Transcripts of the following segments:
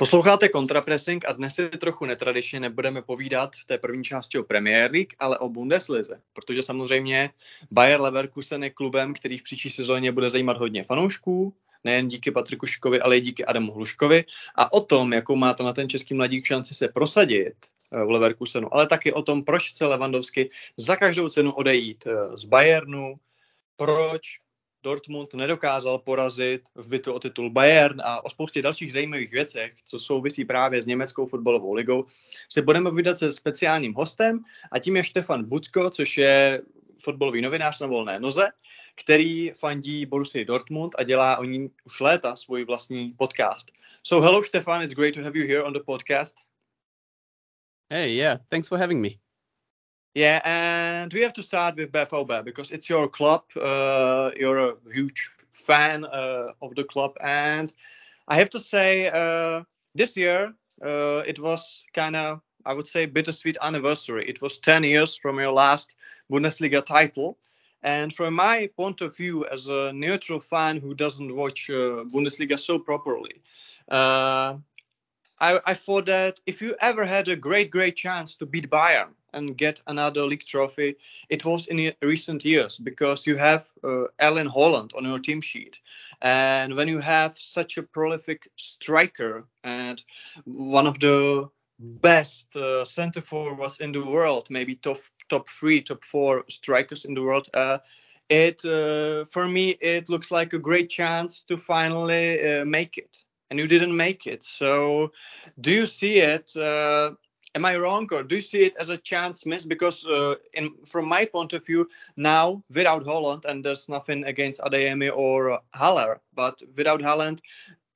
Posloucháte Kontrapressing a dnes si trochu netradičně nebudeme povídat v té první části o Premier League, ale o Bundeslize, protože samozřejmě Bayer Leverkusen je klubem, který v příští sezóně bude zajímat hodně fanoušků, nejen díky Patriku Šikovi, ale i díky Adamu Hluškovi, a o tom, jakou má na ten český mladík šanci se prosadit v Leverkusenu, ale taky o tom, proč chce Lewandowski za každou cenu odejít z Bayernu, proč Dortmund nedokázal porazit v bitvu o titul Bayern a o spoustě dalších zajímavých věcech, co souvisí právě s německou fotbalovou ligou, se budeme vydat se speciálním hostem a tím je Štefan Bucko, což je fotbalový novinář na volné noze, který fandí Borussii Dortmund a dělá o ní už léta svůj vlastní podcast. So hello Stefan, it's great to have you here on the podcast. Hey, yeah, thanks for having me. Yeah, and we have to start with BVB because it's your club. You're a huge fan of the club. And I have to say this year it was kind of, I would say, bittersweet anniversary. It was 10 years from your last Bundesliga title. And from my point of view, as a neutral fan who doesn't watch Bundesliga so properly, I thought that if you ever had a great chance to beat Bayern and get another league trophy, it was in recent years, because you have Alan Haaland on your team sheet. And when you have such a prolific striker and one of the best center forwards in the world, maybe top 3, top 4 strikers in the world, for me, it looks like a great chance to finally make it. And you didn't make it. So do you see it, am I wrong, or do you see it as a chance miss? Because from my point of view, now without Haaland, and there's nothing against Adeyemi or Haller, but without Haaland,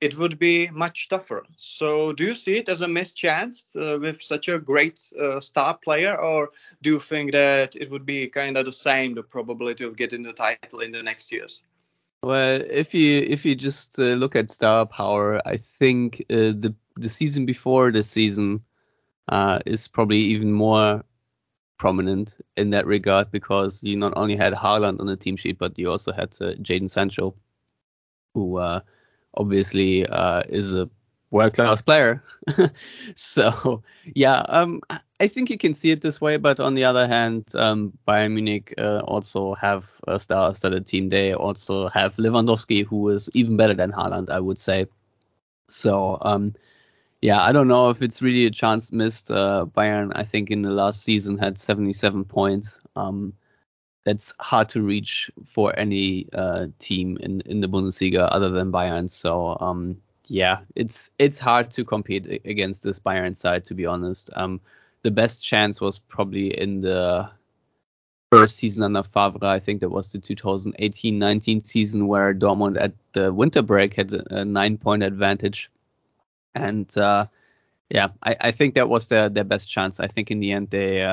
it would be much tougher. So do you see it as a missed chance with such a great star player, or do you think that it would be kind of the same, the probability of getting the title in the next years? Well, if you just look at star power, I think the season before this season is probably even more prominent in that regard, because you not only had Haaland on the team sheet, but you also had Jadon Sancho, who obviously is a world-class player. So, yeah, I think you can see it this way. But on the other hand, Bayern Munich also have stars at the team. They also have Lewandowski, who is even better than Haaland, I would say. So, yeah, I don't know if it's really a chance missed. Bayern, I think, in the last season had 77 points. That's hard to reach for any team in the Bundesliga other than Bayern. So, yeah, it's hard to compete against this Bayern side, to be honest. The best chance was probably in the first season under Favre. I think that was the 2018-19 season, where Dortmund at the winter break had a 9-point advantage. And yeah, I think that was their best chance. I think in the end they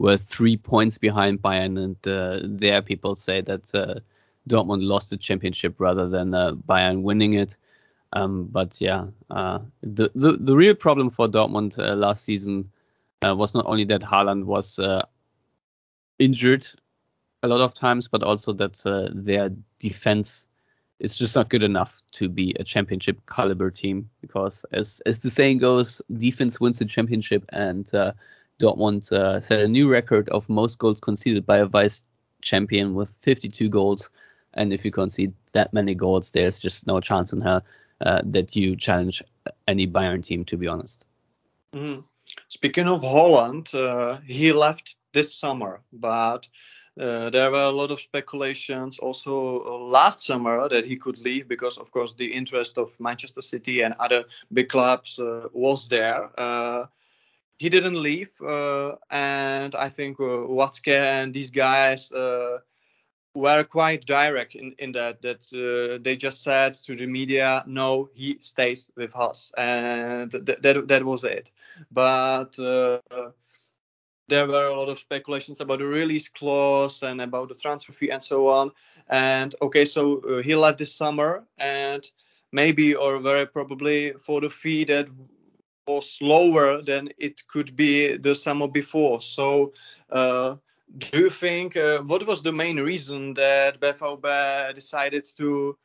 were 3 points behind Bayern, and there people say that Dortmund lost the championship rather than Bayern winning it. But yeah, the real problem for Dortmund last season was not only that Haaland was injured a lot of times, but also that their defense is just not good enough to be a championship caliber team. Because as the saying goes, defense wins the championship, and Dortmund set a new record of most goals conceded by a vice champion with 52 goals. And if you concede that many goals, there's just no chance in hell that you challenge any Bayern team, to be honest. Mm. Speaking of Haaland, he left this summer, but there were a lot of speculations also last summer that he could leave, because, of course, the interest of Manchester City and other big clubs was there. He didn't leave, and I think Watzke and these guys were quite direct in that they just said to the media, no, he stays with us, and that was it. But there were a lot of speculations about the release clause and about the transfer fee and so on. And okay, so he left this summer, and maybe or very probably for the fee that was lower than it could be the summer before. So do you think, what was the main reason that BVB decided to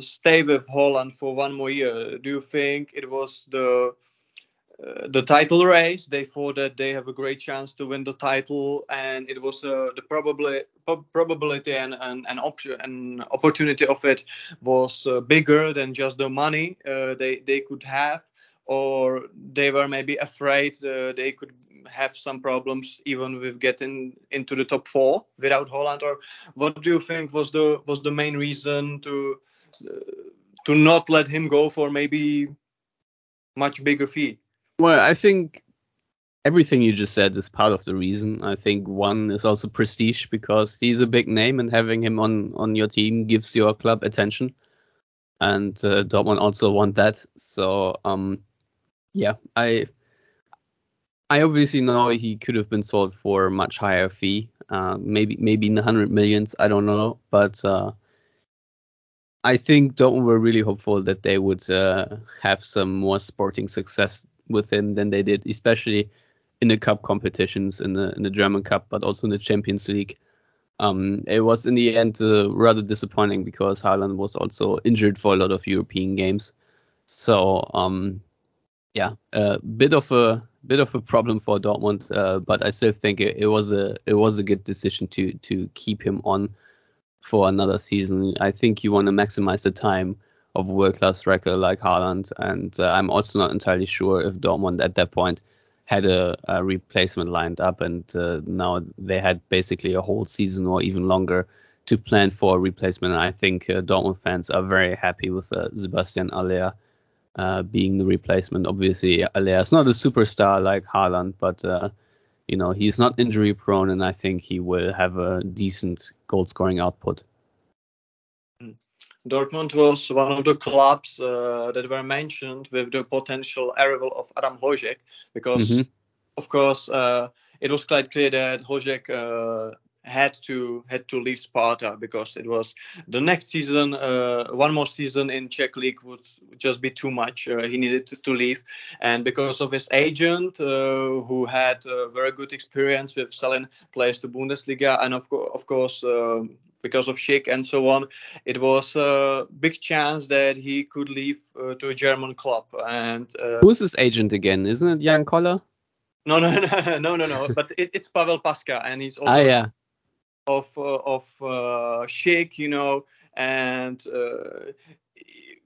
stay with Haaland for one more year? Do you think it was the title race? They thought that they have a great chance to win the title, and it was the probability and opportunity of it was bigger than just the money they could have, or they were maybe afraid they could have some problems even with getting into the top four without Haaland? Or what do you think was the main reason to not let him go for maybe much bigger fee? Well, I think everything you just said is part of the reason. I think one is also prestige, because he's a big name and having him on your team gives your club attention. And Dortmund also want that. So, I obviously know he could have been sold for a much higher fee, maybe in the 100 million, I don't know. But I think Dortmund were really hopeful that they would have some more sporting success with him than they did, especially in the cup competitions, in the German Cup, but also in the Champions League. It was in the end rather disappointing, because Haaland was also injured for a lot of European games. So a bit of a problem for Dortmund, but I still think it was a good decision to keep him on for another season. I think you want to maximize the time of a world-class striker like Haaland, and I'm also not entirely sure if Dortmund at that point had a replacement lined up, and now they had basically a whole season or even longer to plan for a replacement. And I think Dortmund fans are very happy with Sebastian Alea being the replacement. Obviously, Alea is not a superstar like Haaland, but he's not injury-prone, and I think he will have a decent goal-scoring output. Dortmund was one of the clubs that were mentioned with the potential arrival of Adam Hložek, because, of course, it was quite clear that Hložek had to leave Sparta, because it was the next season. One more season in Czech league would just be too much. He needed to leave, and because of his agent, who had very good experience with selling players to Bundesliga, and of course. Because of Schick and so on, it was a big chance that he could leave to a German club. And who's his agent again? Isn't it Jan Koller? No. But it's Pavel Paska, and he's also of Schick, and.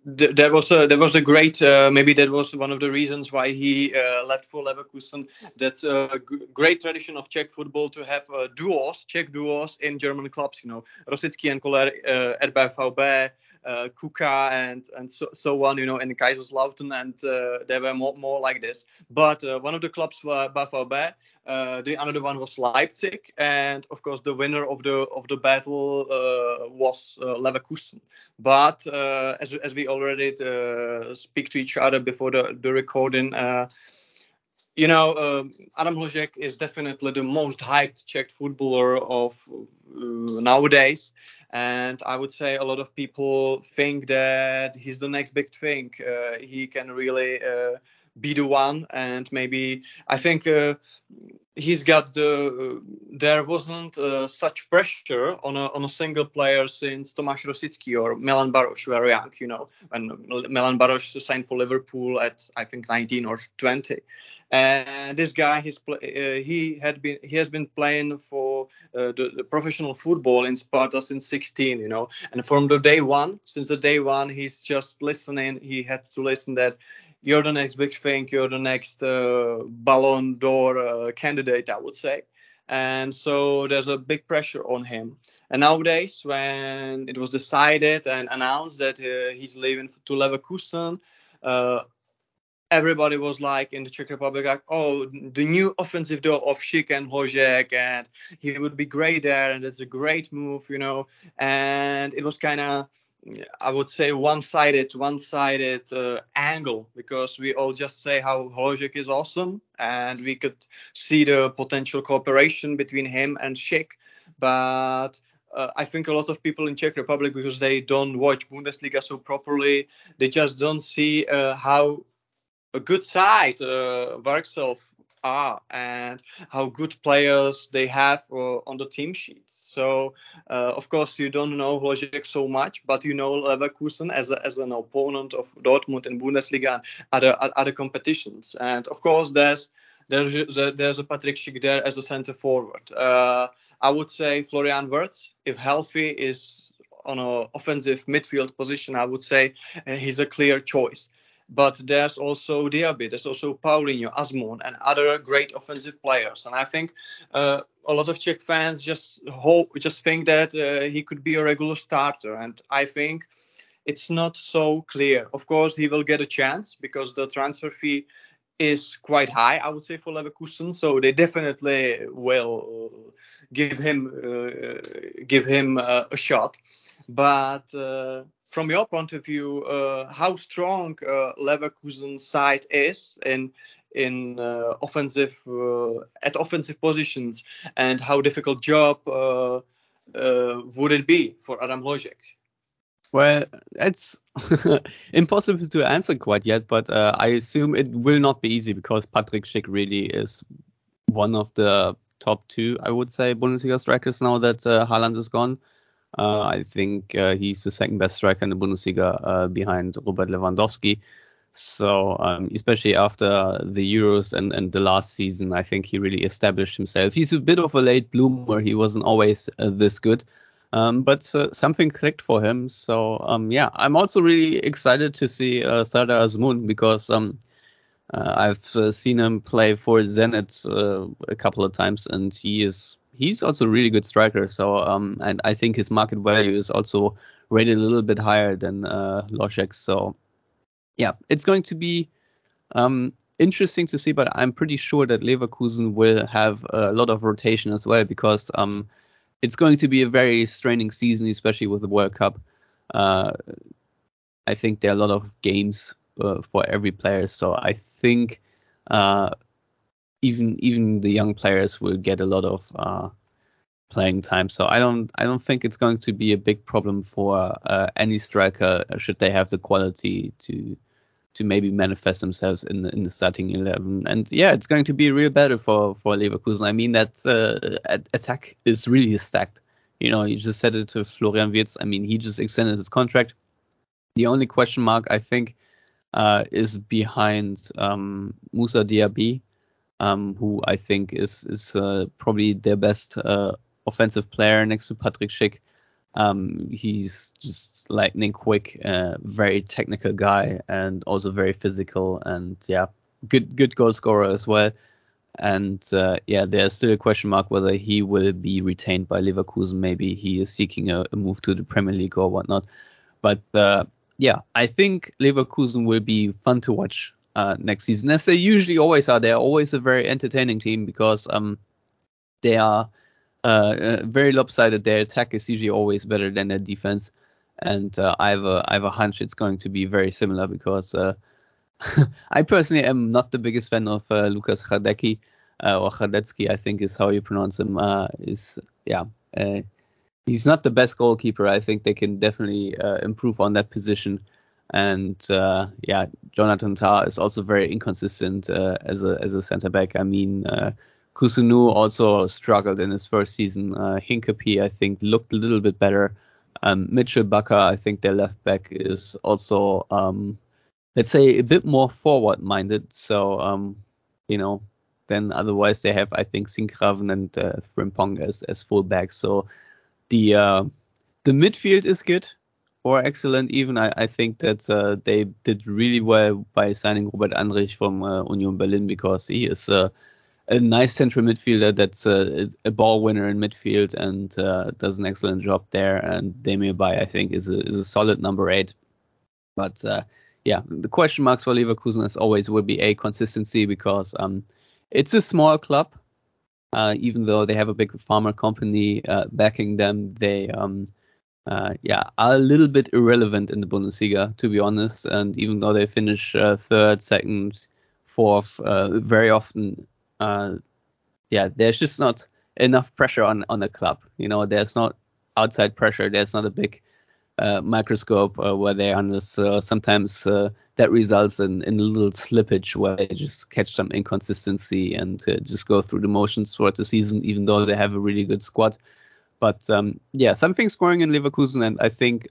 There was a great, maybe that was one of the reasons why he left for Leverkusen. That's a great tradition of Czech football to have Czech duos in German clubs. Rosický and Koller, RB VB, Kuka and so on, in Kaiserslautern, and there were more like this. But one of the clubs were BVB, the another one was Leipzig, and of course the winner of the battle was Leverkusen. But as we already speak to each other before the recording, Adam Hložek is definitely the most hyped Czech footballer of nowadays. And I would say a lot of people think that he's the next big thing. He can really be the one. And maybe I think he's got there wasn't such pressure on a single player since Tomáš Rosický or Milan Baroš were young, and Milan Baroš signed for Liverpool at, I think, 19 or 20. And this guy, he has been playing for the professional football in Sparta since 16, And from since the day one, he's just listening. He had to listen that you're the next big thing, you're the next Ballon d'Or candidate, I would say. And so there's a big pressure on him. And nowadays, when it was decided and announced that he's leaving to Leverkusen, everybody was like in the Czech Republic, like, oh, the new offensive duo of Schick and Hložek, and he would be great there, and it's a great move, And it was kind of, I would say, one-sided angle, because we all just say how Hložek is awesome, and we could see the potential cooperation between him and Schick, but. I think a lot of people in Czech Republic, because they don't watch Bundesliga so properly, they just don't see how a good side Varkselv are and how good players they have on the team sheets. So, of course, you don't know Hložek so much, but you know Leverkusen as an opponent of Dortmund in Bundesliga and other competitions. And, of course, there's a Patrik Schick there as a center forward. I would say Florian Wirtz, if healthy, is on an offensive midfield position. I would say he's a clear choice. But there's also Diaby, there's also Paulinho, Azmoun, and other great offensive players. And I think a lot of Czech fans just think that he could be a regular starter. And I think it's not so clear. Of course, he will get a chance because the transfer fee is quite high, I would say, for Leverkusen. So they definitely will give him a shot. But from your point of view, how strong Leverkusen's side is in offensive positions, and how difficult job would it be for Adam Hložek? Well, it's impossible to answer quite yet, but I assume it will not be easy because Patrik Schick really is one of the top two, I would say, Bundesliga strikers now that Haaland is gone. I think he's the second best striker in the Bundesliga behind Robert Lewandowski. So especially after the Euros and the last season, I think he really established himself. He's a bit of a late bloomer. He wasn't always this good. But something clicked for him. So, I'm also really excited to see Sardar Azmoun because I've seen him play for Zenit a couple of times, and he's also a really good striker. So, and I think his market value is also rated a little bit higher than Hložek. So, yeah, it's going to be interesting to see, but I'm pretty sure that Leverkusen will have a lot of rotation as well because it's going to be a very straining season, especially with the World Cup. I think there are a lot of games for every player, so I think even the young players will get a lot of playing time. So I don't think it's going to be a big problem for any striker should they have the quality to maybe manifest themselves in the starting 11. And yeah, it's going to be a real battle for Leverkusen. I mean, that attack is really stacked. You know, you just said it to Florian Wirtz. I mean, he just extended his contract. The only question mark, I think, is behind Musa Diaby, who I think is probably their best offensive player next to Patrik Schick. He's just lightning quick, very technical guy, and also very physical, and yeah, good goal scorer as well. And there's still a question mark whether he will be retained by Leverkusen. Maybe he is seeking a move to the Premier League or whatnot. But I think Leverkusen will be fun to watch next season, as they usually always are. They're always a very entertaining team because they are very lopsided. Their attack is usually always better than their defense, and I have a hunch it's going to be very similar because I personally am not the biggest fan of Lukas Hradecki, or Hradecki, I think is how you pronounce him. He's not the best goalkeeper. I think they can definitely improve on that position, and Jonathan Tah is also very inconsistent as a center back. I mean, Kusunu also struggled in his first season. Hinkapie, I think, looked a little bit better. Mitchell Bakker, I think their left back, is also, let's say, a bit more forward-minded. So, then otherwise they have, I think, Sinkraven and Frimpong as full-back. So the midfield is good or excellent even. I think that they did really well by signing Robert Andrich from Union Berlin because he is a nice central midfielder that's a ball winner in midfield and does an excellent job there. And Demir Bay, I think, is a solid number 8. But the question marks for Leverkusen, as always, will be consistency because it's a small club. Even though they have a big pharma company backing them, they are a little bit irrelevant in the Bundesliga, to be honest. And even though they finish third, second, fourth, very often. There's just not enough pressure on the club. You know, there's not outside pressure. There's not a big microscope where they are on this. Sometimes that results in a little slippage where they just catch some inconsistency and just go through the motions throughout the season, even though they have a really good squad. But yeah, something's going in Leverkusen, and I think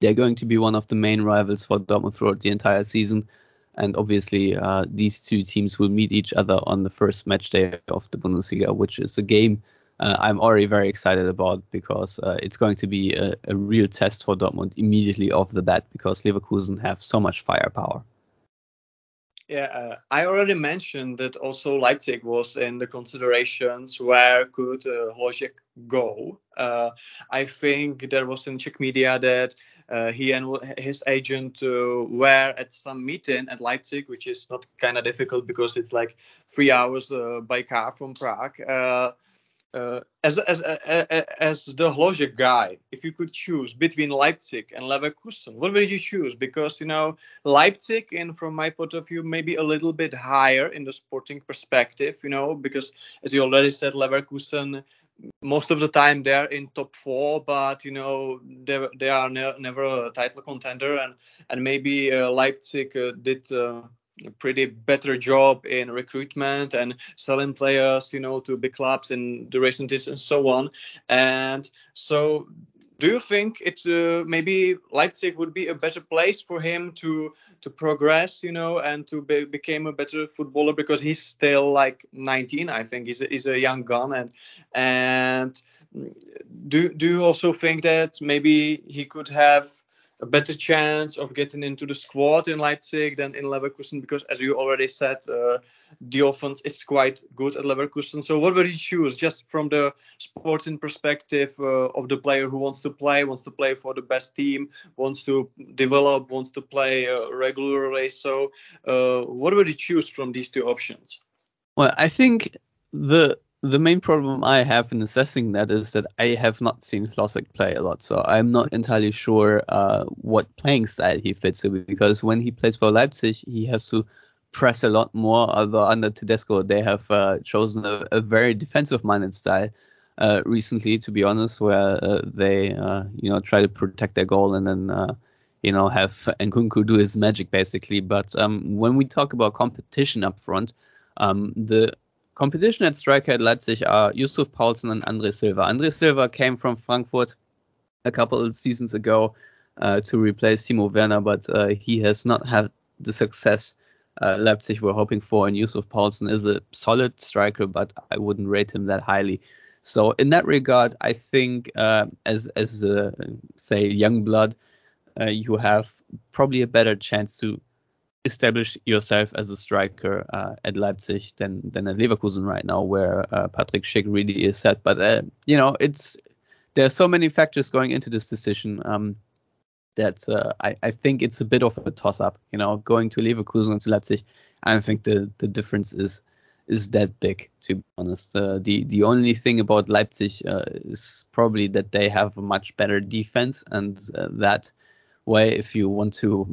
they're going to be one of the main rivals for Dortmund throughout the entire season. And obviously, these two teams will meet each other on the first match day of the Bundesliga, which is a game I'm already very excited about, because it's going to be a real test for Dortmund immediately off the bat, because Leverkusen have so much firepower. Yeah, I already mentioned that also Leipzig was in the considerations where could Hložek go. I think there was in Czech media that he and his agent were at some meeting at Leipzig, which is not kind of difficult because it's like 3 hours by car from Prague. As the Hložek guy, if you could choose between Leipzig and Leverkusen, what would you choose? Because, you know, Leipzig, and from my point of view, maybe a little bit higher in the sporting perspective, you know, because as you already said, Leverkusen, most of the time they're in top four, but, you know, they are never a title contender, and maybe Leipzig did... a pretty better job in recruitment and selling players, you know, to big clubs in the recent years and so on. And so do you think it's maybe Leipzig would be a better place for him to progress, you know, and to become a better footballer, because he's still like 19, I think. He's a young gun. And do you also think that maybe he could have a better chance of getting into the squad in Leipzig than in Leverkusen, because as you already said, the offense is quite good at Leverkusen. So what would you choose, just from the sporting perspective of the player who wants to play for the best team, wants to develop, wants to play regularly? So what would you choose from these two options? Well, I think the main problem I have in assessing that is that I have not seen Hložek play a lot, so I'm not entirely sure what playing style he fits to, because when he plays for Leipzig, he has to press a lot more. Although under Tedesco, they have chosen a very defensive-minded style recently, to be honest, where they, you know, try to protect their goal and then, you know, have Nkunku do his magic, basically. But when we talk about competition up front, the competition at striker at Leipzig are Yusuf Poulsen and André Silva. André Silva came from Frankfurt a couple of seasons ago to replace Timo Werner, but he has not had the success Leipzig were hoping for. And Yusuf Poulsen is a solid striker, but I wouldn't rate him that highly. So in that regard, I think as young blood, you have probably a better chance to establish yourself as a striker at Leipzig than at Leverkusen right now, where Patrik Schick really is set. But you know, there are so many factors going into this decision that I think it's a bit of a toss-up. You know, going to Leverkusen or to Leipzig, I don't think the difference is that big, to be honest. The only thing about Leipzig is probably that they have a much better defense, and that way, if you want to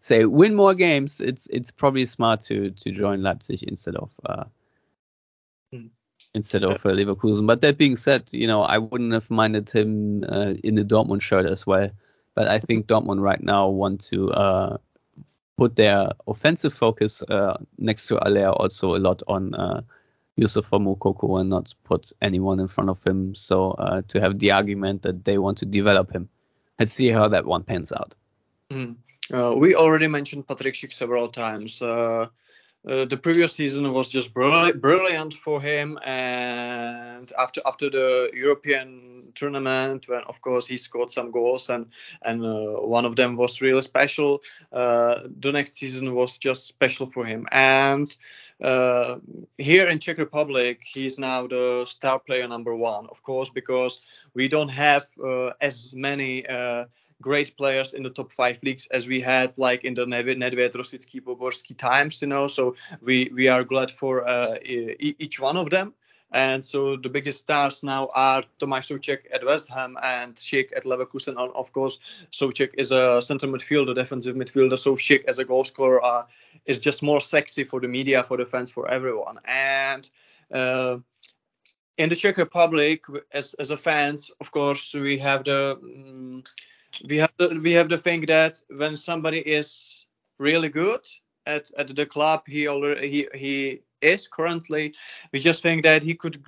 say win more games, it's probably smart to join Leipzig instead of Leverkusen. But that being said, you know, I wouldn't have minded him in the Dortmund shirt as well. But I think Dortmund right now want to put their offensive focus next to Alea also a lot on Yusuf Moukoko, and not put anyone in front of him. So to have the argument that they want to develop him. Let's see how that one pans out. We already mentioned Patrik Schick several times. The previous season was just brilliant for him, and after the European tournament, when of course he scored some goals and one of them was really special, the next season was just special for him. And here in Czech Republic, he's now the star player #1, of course, because we don't have as many great players in the top 5 leagues as we had like in the Nedvěd, Rosický, Poborský times, you know. So we are glad for each one of them. And so the biggest stars now are Tomáš Souček at West Ham and Schick at Leverkusen. And of course, Souček is a central midfielder, defensive midfielder. So Schick as a goal scorer is just more sexy for the media, for the fans, for everyone. And in the Czech Republic, as a fans, of course, we have the We have to think that when somebody is really good at the club he is currently, we just think that he could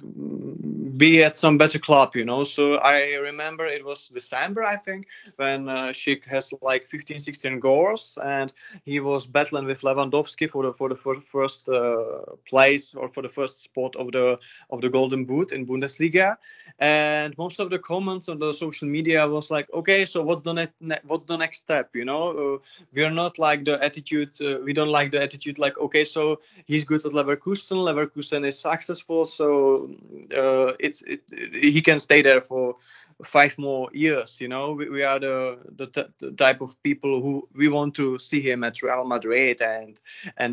be at some better club, you know. So I remember it was December, I think, when Schick has like 15, 16 goals, and he was battling with Lewandowski for the first place or for the first spot of the Golden Boot in Bundesliga. And most of the comments on the social media was like, okay, so what's the next step, you know? We're not like the attitude. We don't like the attitude like, okay, so he's good at Leverkusen. Leverkusen is successful, so. He can stay there for 5 more years, you know. We are the type of people who we want to see him at Real Madrid and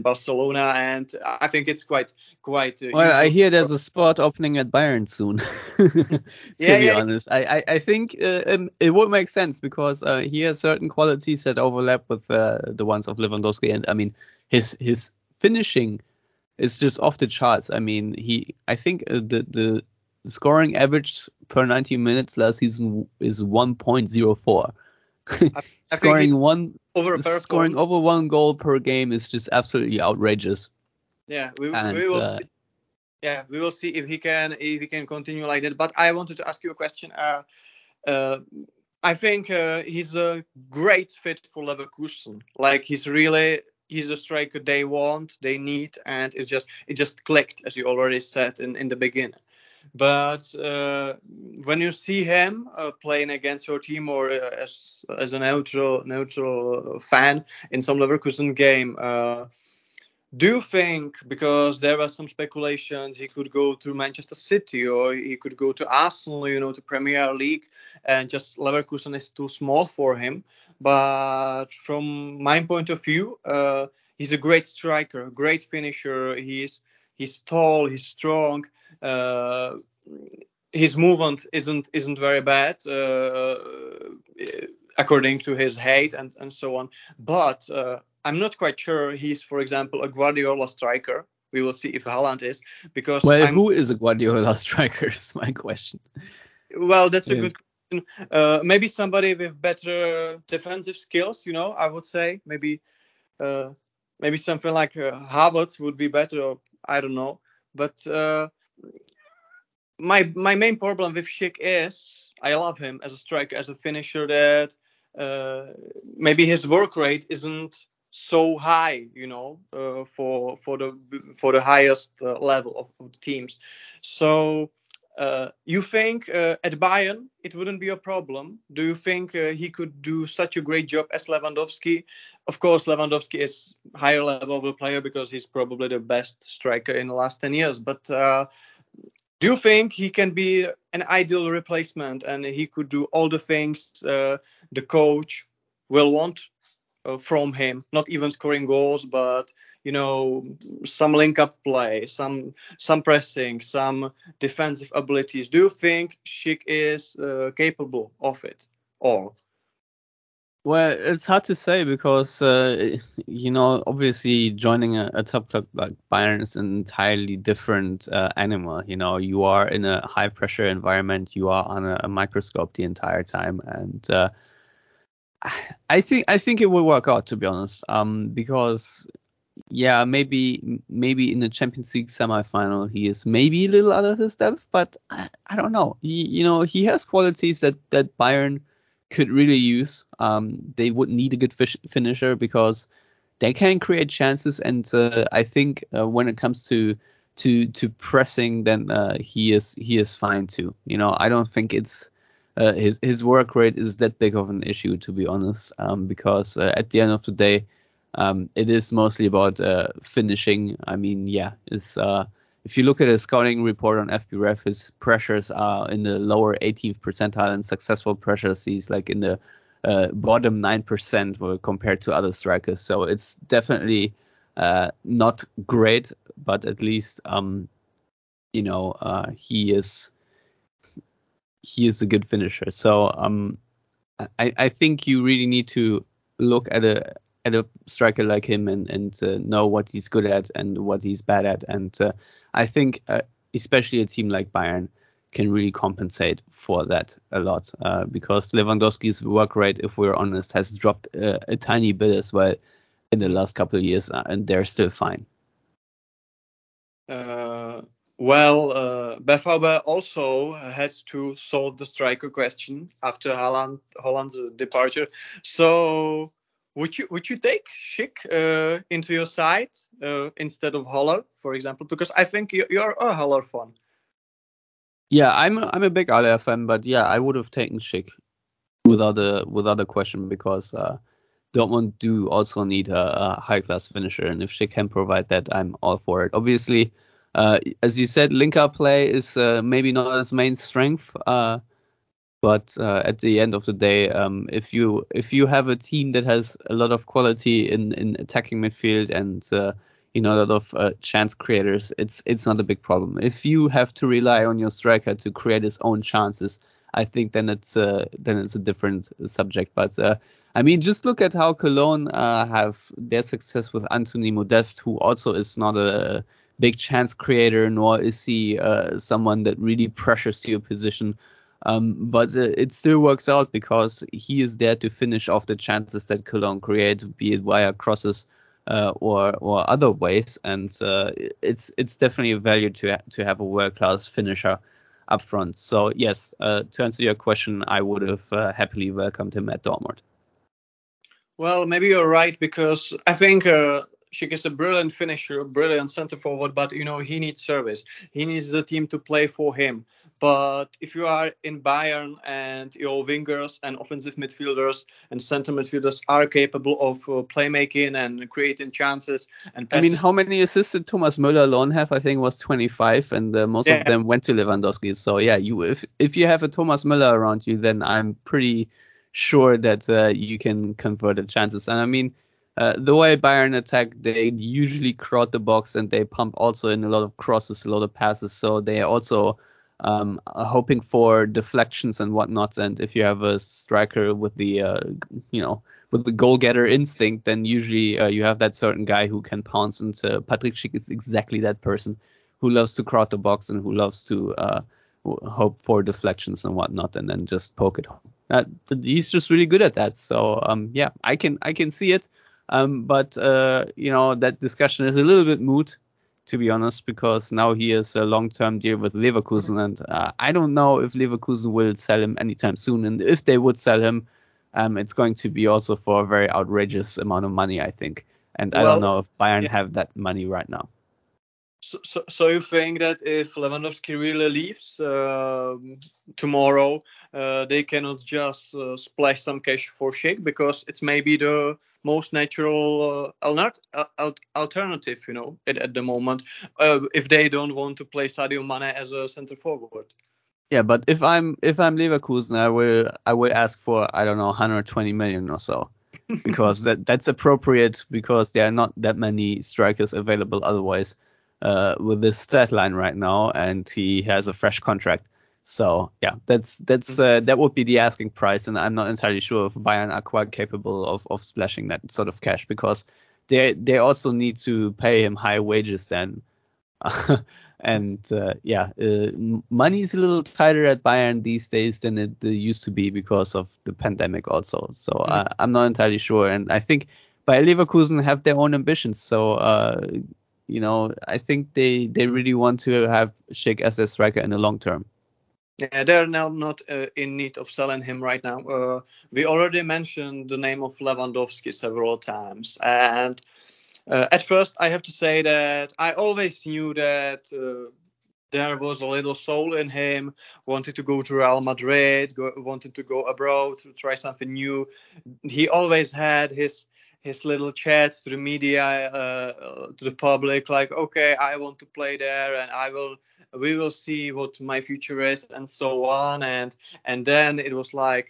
Barcelona, and I think it's quite. Well, useful. I hear there's a spot opening at Bayern soon. to be honest, I think it would make sense because he has certain qualities that overlap with the ones of Lewandowski, and I mean his finishing. It's just off the charts. I mean, I think the scoring average per 90 minutes last season is 1.04. Scoring over one goal per game is just absolutely outrageous. Yeah, we will see if he can continue like that. But I wanted to ask you a question. I think he's a great fit for Leverkusen. Like he's a striker they need, and it just clicked, as you already said in the beginning. But when you see him playing against your team or as a neutral fan in some Leverkusen game, do you think, because there were some speculations, he could go to Manchester City or he could go to Arsenal, you know, to Premier League, and just Leverkusen is too small for him. But from my point of view, he's a great striker, a great finisher. He's tall, he's strong. His movement isn't very bad, according to his height and so on. But I'm not quite sure he's, for example, a Guardiola striker. We will see if Haaland is, because... Well, who is a Guardiola striker is my question. Well, that's a good question. Maybe somebody with better defensive skills, you know, I would say. Maybe something like Havertz would be better, or I don't know. But my main problem with Schick is, I love him as a striker, as a finisher, that maybe his work rate isn't so high, you know, for the highest level of the teams. So... you think at Bayern it wouldn't be a problem? Do you think he could do such a great job as Lewandowski? Of course, Lewandowski is higher level of a player because he's probably the best striker in the last 10 years. But do you think he can be an ideal replacement and he could do all the things the coach will want from him, not even scoring goals, but, you know, some link-up play, some pressing, some defensive abilities? Do you think Schick is capable of it all? Well, it's hard to say because, you know, obviously joining a top club like Bayern is an entirely different animal. You know, you are in a high-pressure environment, you are on a microscope the entire time, and... I think it will work out, to be honest, because, yeah, maybe in the Champions League semifinal he is maybe a little out of his depth, but I don't know. He has qualities that Bayern could really use. They would need a good finisher because they can create chances, and I think when it comes to pressing, then he is fine too. You know, I don't think it's... his work rate is that big of an issue, to be honest, because at the end of the day, it is mostly about finishing. I mean, yeah, if you look at a scouting report on FBref, his pressures are in the lower 18th percentile, and successful pressures he's like in the bottom 9% compared to other strikers. So it's definitely not great, but at least you know, he is a good finisher. So I think you really need to look at a striker like him and know what he's good at and what he's bad at. And I think especially a team like Bayern can really compensate for that a lot, because Lewandowski's work rate, if we're honest, has dropped a tiny bit as well in the last couple of years, and they're still fine. Well, BVB also has to solve the striker question after Haaland's departure. So would you take Schick into your side instead of Haller, for example? Because I think you're a Haller fan. Yeah, I'm a big Alea fan, but yeah, I would have taken Schick without a question, because Dortmund do also need a high-class finisher, and if Schick can provide that, I'm all for it. Obviously, as you said, link-up play is maybe not his main strength, but at the end of the day, if you have a team that has a lot of quality in attacking midfield and a lot of chance creators, it's not a big problem. If you have to rely on your striker to create his own chances, I think then it's a different subject. But just look at how Cologne have their success with Anthony Modeste, who also is not a big chance creator, nor is he someone that really pressures your position. But it still works out because he is there to finish off the chances that Cologne create, be it via crosses or other ways, and it's definitely a value to have a world-class finisher up front. So yes, to answer your question, I would have happily welcomed him at Dortmund. Well, maybe you're right, because I think Schick is a brilliant finisher, brilliant center forward, but he needs service. He needs the team to play for him. But if you are in Bayern and your wingers and offensive midfielders and center midfielders are capable of playmaking and creating chances and passes. I mean, how many assists did Thomas Müller alone have? I think it was 25, and most of them went to Lewandowski. So yeah, if you have a Thomas Müller around you, then I'm pretty sure that you can convert the chances. And I mean, the way Bayern attack, they usually crowd the box and they pump also in a lot of crosses, a lot of passes. So they also are hoping for deflections and whatnot. And if you have a striker with the with the goal-getter instinct, then usually you have that certain guy who can pounce. And Patrik Schick is exactly that person who loves to crowd the box and who loves to hope for deflections and whatnot, and then just poke it home. He's just really good at that. So I can see it. But that discussion is a little bit moot, to be honest, because now he is a long-term deal with Leverkusen, and I don't know if Leverkusen will sell him anytime soon. And if they would sell him, it's going to be also for a very outrageous amount of money, I think. And I don't know if Bayern have that money right now. So you think that if Lewandowski really leaves tomorrow, they cannot just splash some cash for Schick, because it's maybe the most natural alternative, at the moment, if they don't want to play Sadio Mane as a center forward. Yeah, but if I'm Leverkusen, I will ask for, I don't know, 120 million or so. Because that's appropriate, because there are not that many strikers available otherwise. With this stat line right now, and he has a fresh contract, so yeah, that would be the asking price, and I'm not entirely sure if Bayern are quite capable of splashing that sort of cash, because they also need to pay him high wages then, and money's a little tighter at Bayern these days than it used to be because of the pandemic also. So I'm not entirely sure, and I think Bayer Leverkusen have their own ambitions, so. I think they really want to have Schick as a striker in the long term. Yeah, they're now not in need of selling him right now. We already mentioned the name of Lewandowski several times. And at first, I have to say that I always knew that there was a little soul in him, wanted to go to Real Madrid, wanted to go abroad, to try something new. He always had his little chats to the media, to the public, like, okay, I want to play there, and we will see what my future is, and so on. And then it was like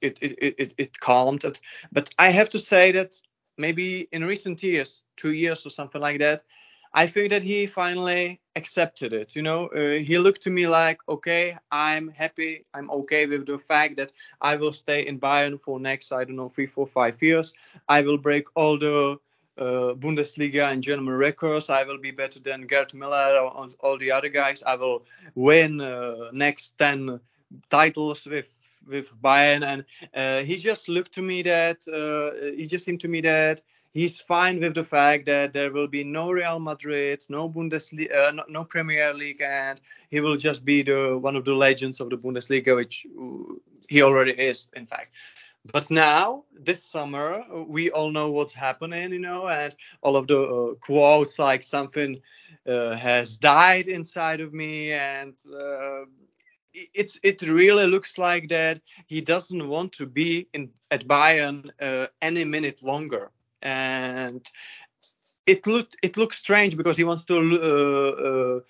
it calmed it. But I have to say that maybe in recent years, 2 years or something like that, I think that he finally accepted it. He looked to me like, okay, I'm happy. I'm okay with the fact that I will stay in Bayern for next, 3, 4, 5 years. I will break all the Bundesliga and German records. I will be better than Gerd Müller or all the other guys. I will win next 10 titles with Bayern. And he just looked to me that he just seemed to me that he's fine with the fact that there will be no Real Madrid, no Bundesliga, no Premier League, and he will just be one of the legends of the Bundesliga, which he already is, in fact. But now, this summer, we all know what's happening, you know, and all of the quotes, like something has died inside of me, and it really looks like that he doesn't want to be at Bayern any minute longer. And it looks strange because he wants to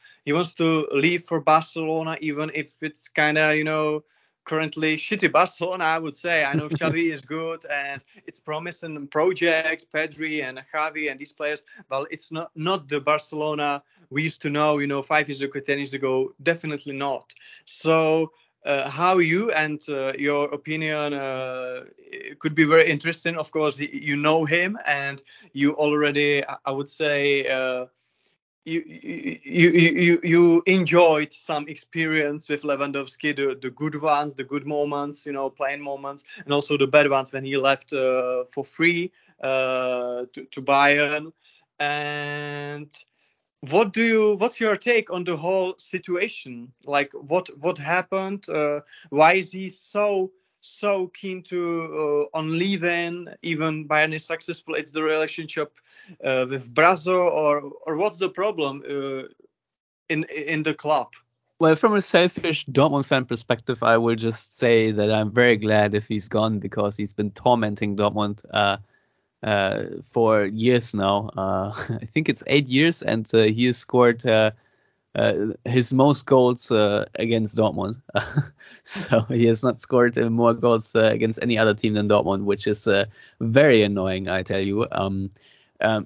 leave for Barcelona, even if it's kind of, you know, currently shitty Barcelona, I would say. I know Xavi is good and it's promising project, Pedri and Xavi and these players. Well, it's not the Barcelona we used to know, you know, 5 years ago, 10 years ago. Definitely not. So how you and your opinion could be very interesting. Of course, you know him and you already, I would say, You enjoyed some experience with Lewandowski, the good ones, the good moments, you know, playing moments, and also the bad ones when he left for free to Bayern. And what's your take on the whole situation? Like what happened? Why is he so keen to on leaving? Even Bayern is successful. It's the relationship with Brazo, or what's the problem in the club? Well, from a selfish Dortmund fan perspective, I will just say that I'm very glad if he's gone, because he's been tormenting Dortmund for years now. I think it's 8 years, and he has scored his most goals against Dortmund. So he has not scored more goals against any other team than Dortmund, which is very annoying, I tell you.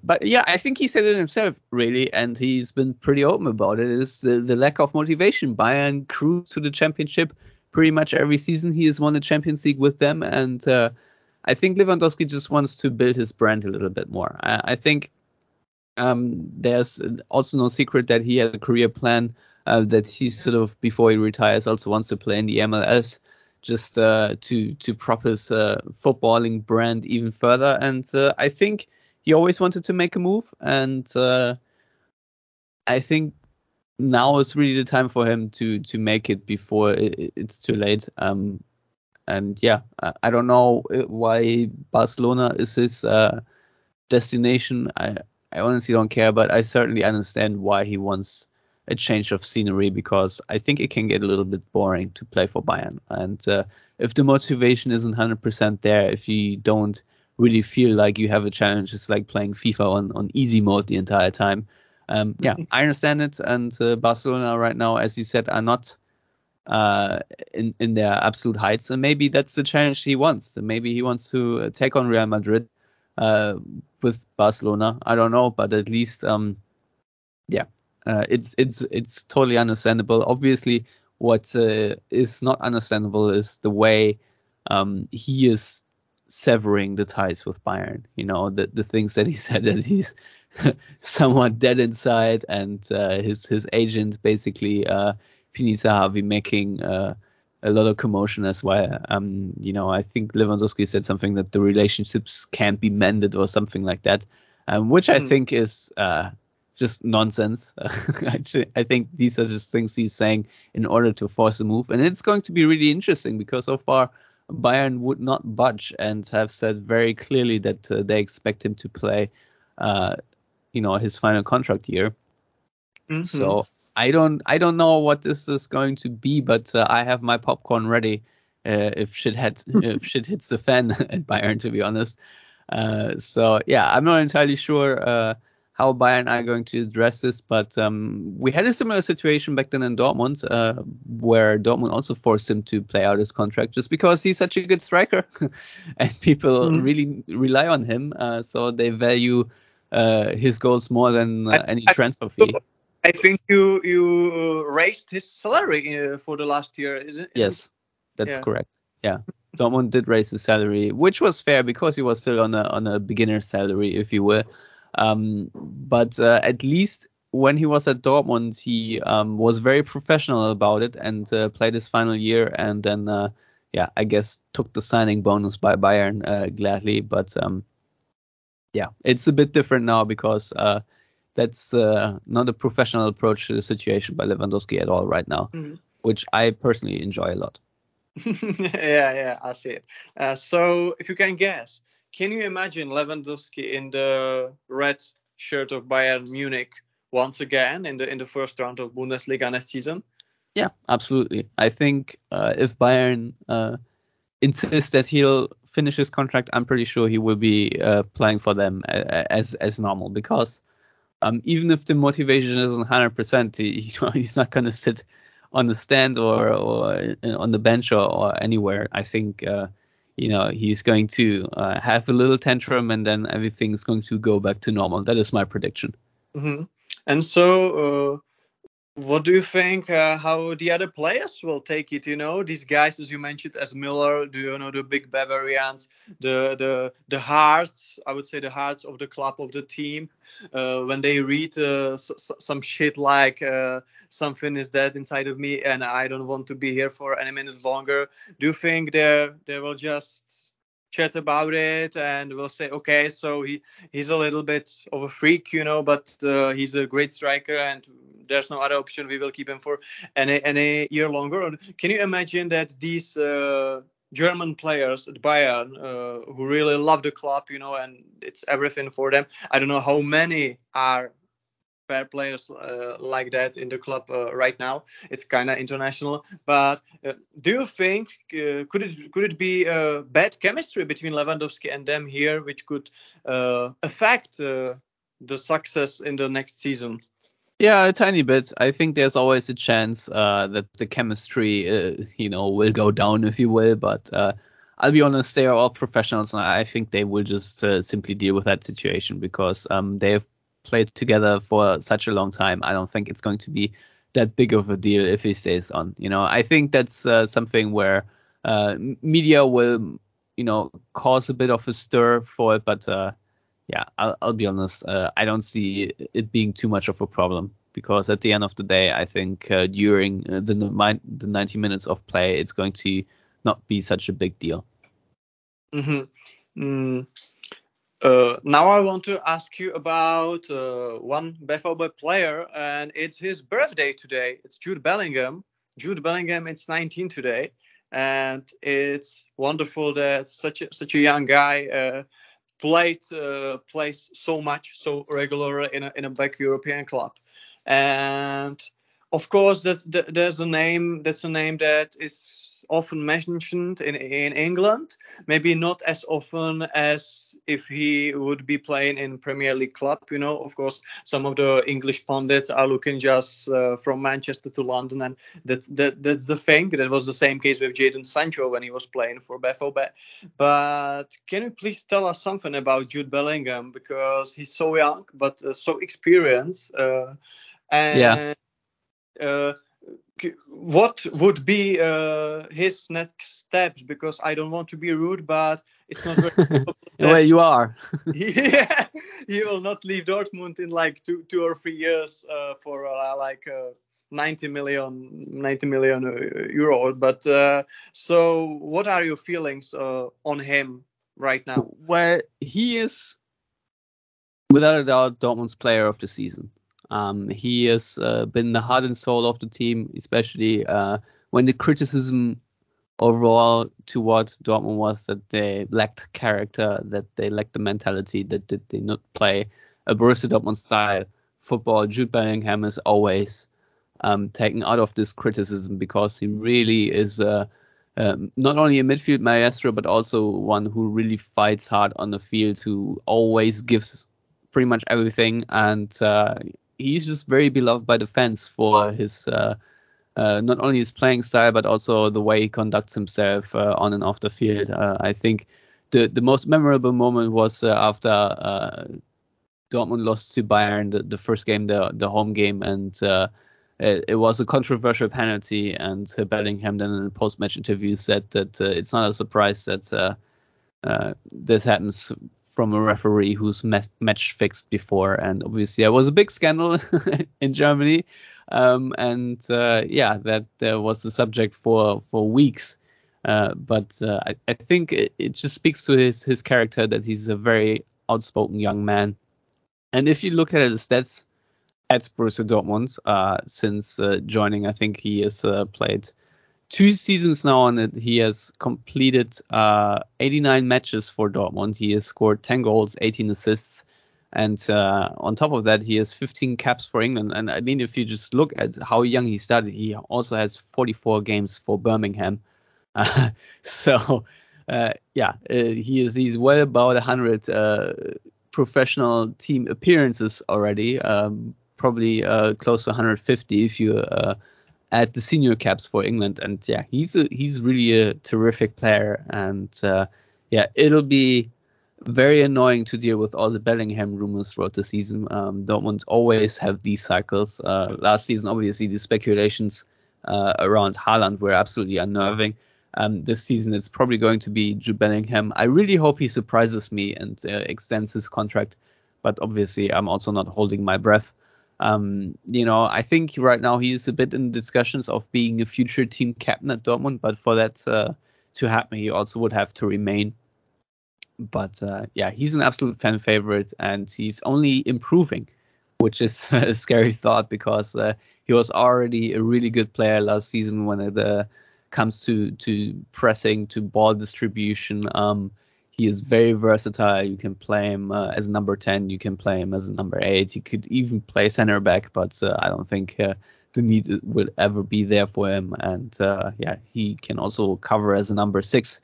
But yeah, I think he said it himself, really, and he's been pretty open about it. It's the lack of motivation. Bayern cruise to the championship pretty much every season. He has won the Champions League with them, and I think Lewandowski just wants to build his brand a little bit more. I think there's also no secret that he has a career plan that he sort of, before he retires, also wants to play in the MLS, just to prop his footballing brand even further. And I think he always wanted to make a move, and I think now is really the time for him to make it before it's too late. And yeah, I don't know why Barcelona is his destination. I honestly don't care, but I certainly understand why he wants a change of scenery, because I think it can get a little bit boring to play for Bayern. And if the motivation isn't 100% there, if you don't really feel like you have a challenge, it's like playing FIFA on easy mode the entire time. Yeah, I understand it. And Barcelona right now, as you said, are not in their absolute heights. And maybe that's the challenge he wants. Maybe he wants to take on Real Madrid with Barcelona. I don't know, but at least it's totally understandable. Obviously, what is not understandable is the way he is severing the ties with Bayern. You know, the things that he said, that he's somewhat dead inside, and his agent basically Pinisa Harvey making a lot of commotion as well. You know, I think Lewandowski said something that the relationships can't be mended or something like that, which I think is just nonsense. I think these are just things he's saying in order to force a move. And it's going to be really interesting, because so far Bayern would not budge and have said very clearly that they expect him to play, you know, his final contract year. Mm-hmm. So I don't know what this is going to be, but I have my popcorn ready if shit hits the fan at Bayern, to be honest. So yeah, I'm not entirely sure how Bayern are going to address this, but we had a similar situation back then in Dortmund, where Dortmund also forced him to play out his contract just because he's such a good striker, and people really rely on him, so they value his goals more than any transfer fee. I think you raised his salary for the last year, isn't it? Yes, that's correct. Yeah. Dortmund did raise the salary, which was fair because he was still on a beginner salary, if you will. But at least when he was at Dortmund, he was very professional about it and played his final year. And then, I guess took the signing bonus by Bayern gladly. But it's a bit different now because that's not a professional approach to the situation by Lewandowski at all right now, which I personally enjoy a lot. Yeah, I see it. So if you can guess, can you imagine Lewandowski in the red shirt of Bayern Munich once again in the first round of Bundesliga next season? Yeah, absolutely. I think if Bayern insists that he'll finish his contract, I'm pretty sure he will be playing for them as normal, because even if the motivation isn't 100%, he's not going to sit on the stand or on the bench or anywhere. I think he's going to have a little tantrum and then everything's going to go back to normal. That is my prediction. Mm-hmm. And so what do you think how the other players will take it? These guys, as you mentioned, as Müller, the big Bavarians, the hearts, I would say the hearts of the club, of the team. When they read some shit like something is dead inside of me and I don't want to be here for any minute longer, do you think they will just chat about it and will say, okay, so he's a little bit of a freak, but he's a great striker and there's no other option, we will keep him for any year longer? Or can you imagine that these German players at Bayern who really love the club, and it's everything for them? I don't know how many are fair players like that in the club right now. It's kind of international. But do you think could it be bad chemistry between Lewandowski and them here, which could affect the success in the next season? Yeah, a tiny bit. I think there's always a chance that the chemistry, will go down, if you will. But I'll be honest, they are all professionals, and I think they will just simply deal with that situation because they have played together for such a long time. I don't think it's going to be that big of a deal if he stays on. I think that's something where media will, cause a bit of a stir for it. But I'll be honest, I don't see it being too much of a problem, because at the end of the day, I think during the 90 minutes of play, it's going to not be such a big deal. Mm-hmm. Now I want to ask you about one BVB player, and it's his birthday today. It's Jude Bellingham. Jude Bellingham, it's 19 today, and it's wonderful that such a young guy plays so much, so regularly in a big European club. And of course, that's a name that is often mentioned in England, maybe not as often as if he would be playing in Premier League club. Of course, some of the English pundits are looking just from Manchester to London, and that's the thing. That was the same case with Jadon Sancho when he was playing for BVB. But can you please tell us something about Jude Bellingham, because he's so young but so experienced, what would be his next steps? Because I don't want to be rude, but it's not very well, you are. Yeah, he will not leave Dortmund in like two or three years for 90 million euro. But so, what are your feelings on him right now? Well, he is without a doubt Dortmund's player of the season. He has been the heart and soul of the team, especially when the criticism overall towards Dortmund was that they lacked character, that they lacked the mentality, that they did not play a Borussia Dortmund style football. Jude Bellingham is always taken out of this criticism because he really is not only a midfield maestro, but also one who really fights hard on the field, who always gives pretty much everything, and he's just very beloved by the fans for his not only his playing style, but also the way he conducts himself on and off the field. I think the most memorable moment was after Dortmund lost to Bayern, the first game, the home game, and it was a controversial penalty, and Bellingham then in a post-match interview said that it's not a surprise that this happens from a referee who's match fixed before. And obviously it was a big scandal in Germany. That was the subject for weeks. But I think it just speaks to his character that he's a very outspoken young man. And if you look at his stats at Borussia Dortmund since joining, I think he has played 2 seasons now, and he has completed 89 matches for Dortmund. He has scored 10 goals, 18 assists. And on top of that, he has 15 caps for England. And I mean, if you just look at how young he started, he also has 44 games for Birmingham. He's well about 100 professional team appearances already, probably close to 150 if you add the senior caps for England. And yeah, he's really a terrific player. And it'll be very annoying to deal with all the Bellingham rumors throughout the season. Dortmund always have these cycles. Last season, obviously, the speculations around Haaland were absolutely unnerving. This season, it's probably going to be Jude Bellingham. I really hope he surprises me and extends his contract. But obviously, I'm also not holding my breath. I think right now he is a bit in discussions of being a future team captain at Dortmund. But for that to happen, he also would have to remain. But he's an absolute fan favorite, and he's only improving, which is a scary thought because he was already a really good player last season when it comes to pressing, to ball distribution. He is very versatile. You can play him as a number 10. You can play him as a number 8. He could even play center back, but I don't think the need will ever be there for him. And he can also cover as a number 6.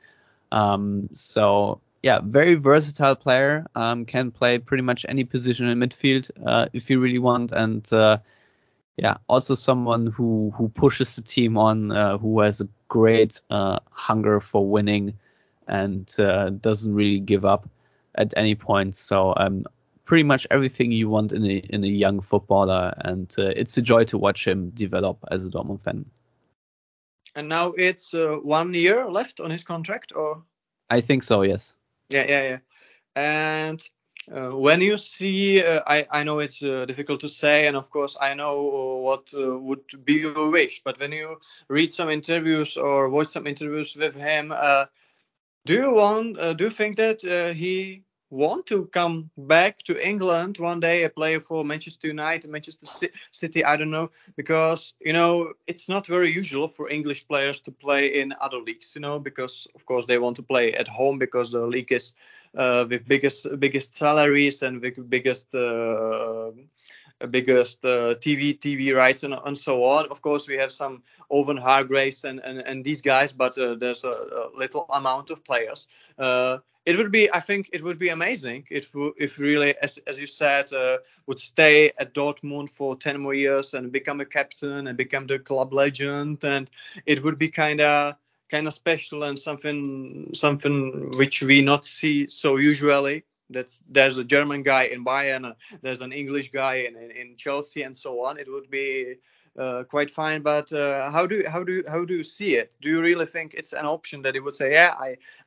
Very versatile player, can play pretty much any position in midfield if you really want. And also someone who pushes the team on, who has a great hunger for winning and doesn't really give up at any point. So pretty much everything you want in a young footballer. And it's a joy to watch him develop as a Dortmund fan. And now it's 1 year left on his contract, or? I think so, yes. Yeah. And when you see, I know it's difficult to say, and of course I know what would be your wish, but when you read some interviews or watch some interviews with him, do you think that he want to come back to England one day, a player for Manchester United, Manchester City, I don't know, because, it's not very usual for English players to play in other leagues, because, of course, they want to play at home because the league is with biggest salaries and with biggest TV rights and so on. Of course, we have some Owen Hargreaves and these guys, but there's a little amount of players. It would be amazing if really, as you said, would stay at Dortmund for 10 more years and become a captain and become the club legend. And it would be kind of special and something which we not see so usually. There's a German guy in Bayern, there's an English guy in Chelsea, and so on. It would be quite fine, but how do you see it? Do you really think it's an option that he would say, yeah,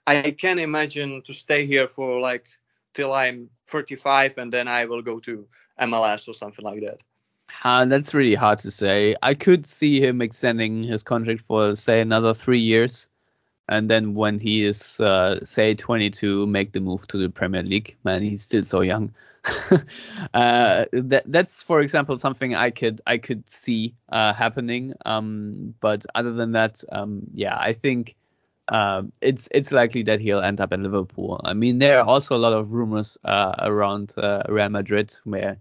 I can imagine to stay here for like till I'm 35 and then I will go to MLS or something like that? That's really hard to say. I could see him extending his contract for say another 3 years. And then when he is, say, 22, make the move to the Premier League. Man, he's still so young. That's, for example, something I could see happening. But other than that, I think it's likely that he'll end up in Liverpool. I mean, there are also a lot of rumors around Real Madrid, where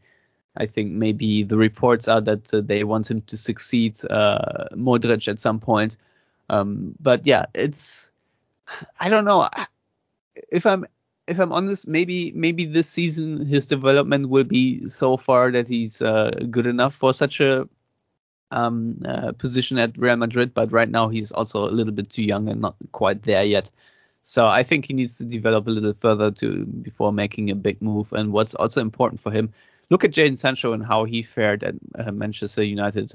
I think maybe the reports are that they want him to succeed Modric at some point. I don't know. If I'm honest, maybe this season his development will be so far that he's good enough for such a position at Real Madrid. But right now he's also a little bit too young and not quite there yet. So I think he needs to develop a little further before making a big move. And what's also important for him look at Jadon Sancho and how he fared at Manchester United.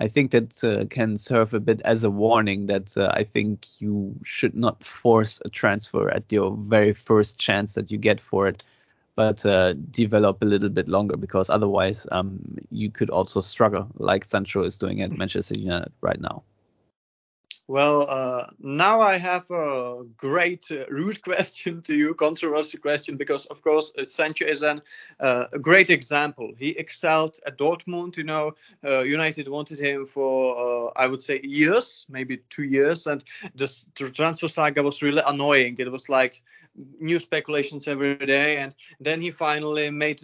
I think that can serve a bit as a warning that I think you should not force a transfer at your very first chance that you get for it, but develop a little bit longer, because otherwise you could also struggle like Sancho is doing at Manchester United right now. Well, now I have a great rude question to you, controversial question, because, of course, Sancho is a great example. He excelled at Dortmund, you know. United wanted him for, I would say, years, maybe 2 years. And this transfer saga was really annoying. It was like new speculations every day. And then he finally made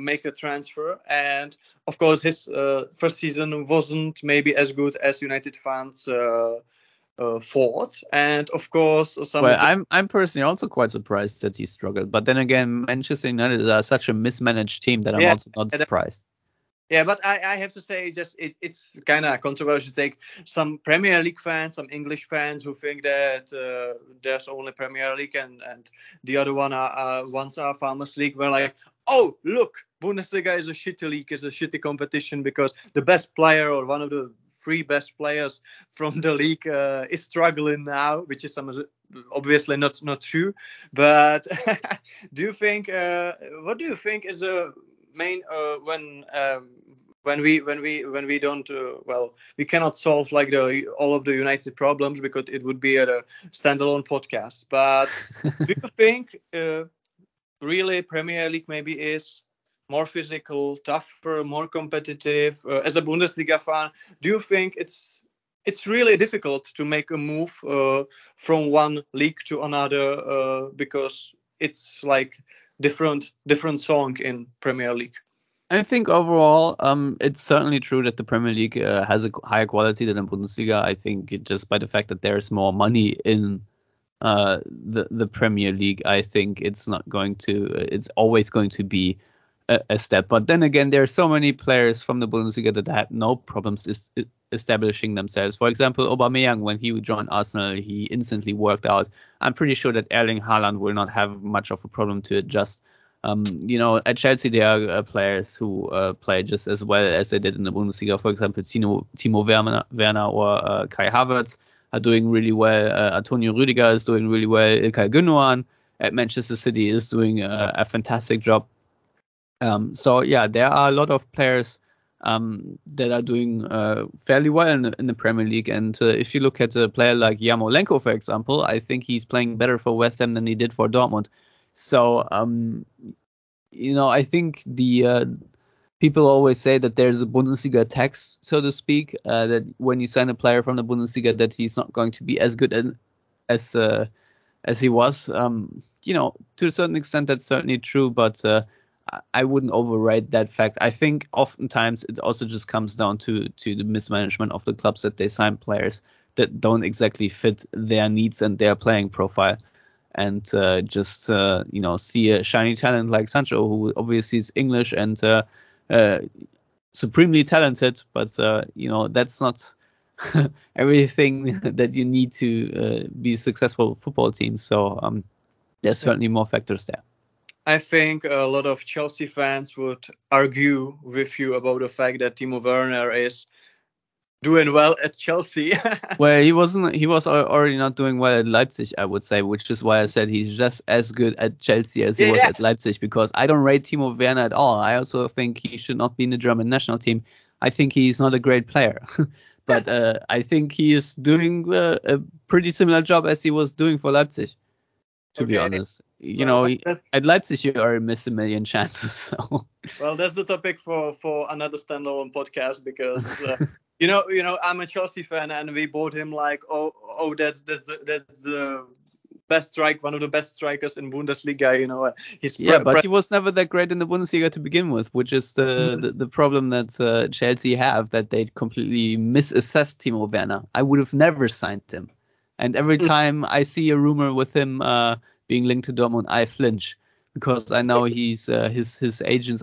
make a transfer. And, of course, his first season wasn't maybe as good as United fans thought, and of course, I'm personally also quite surprised that he struggled. But then again, Manchester United are such a mismanaged team that I'm also not surprised. Yeah, but I have to say, just it's kind of controversial to take some Premier League fans, some English fans who think that there's only Premier League and the other ones are Farmers League. We're like, oh, look, Bundesliga is a shitty league, is a shitty competition because the best player or one of the three best players from the league is struggling now, which is obviously not true. But what do you think is the main when we don't we cannot solve like all of the United problems because it would be a standalone podcast. But do you think really Premier League maybe is more physical, tougher, more competitive? As a Bundesliga fan, do you think it's really difficult to make a move from one league to another because it's like different song in Premier League? I think overall, it's certainly true that the Premier League has a higher quality than the Bundesliga. I think just by the fact that there is more money in the Premier League, I think it's always going to be a step. But then again, there are so many players from the Bundesliga that had no problems establishing themselves. For example, Aubameyang, when he joined Arsenal, he instantly worked out. I'm pretty sure that Erling Haaland will not have much of a problem to adjust. At Chelsea, there are players who play just as well as they did in the Bundesliga. For example, Timo Werner or Kai Havertz are doing really well. Antonio Rüdiger is doing really well. İlkay Gündoğan at Manchester City is doing a fantastic job. There are a lot of players that are doing fairly well in the Premier League. And if you look at a player like Yarmolenko, for example, I think he's playing better for West Ham than he did for Dortmund. So, I think the people always say that there's a Bundesliga tax, so to speak, that when you sign a player from the Bundesliga that he's not going to be as good as he was. To a certain extent, that's certainly true, but I wouldn't overrate that fact. I think oftentimes it also just comes down to the mismanagement of the clubs that they sign players that don't exactly fit their needs and their playing profile, and see a shiny talent like Sancho, who obviously is English and supremely talented, but that's not everything that you need to be successful football team. So there's certainly more factors there. I think a lot of Chelsea fans would argue with you about the fact that Timo Werner is doing well at Chelsea. Well, he was already not doing well at Leipzig, I would say, which is why I said he's just as good at Chelsea as he was at Leipzig, because I don't rate Timo Werner at all. I also think he should not be in the German national team. I think he's not a great player. But I think he is doing a pretty similar job as he was doing for Leipzig, to be honest. At Leipzig, you already miss a million chances. So. Well, that's the topic for another standalone podcast, because I'm a Chelsea fan, and we bought him like, that's the best strike, one of the best strikers in Bundesliga. But he was never that great in the Bundesliga to begin with, which is the problem that Chelsea have, that they completely misassessed Timo Werner. I would have never signed him, and every time I see a rumor with him being linked to Dortmund, I flinch, because I know he's his agents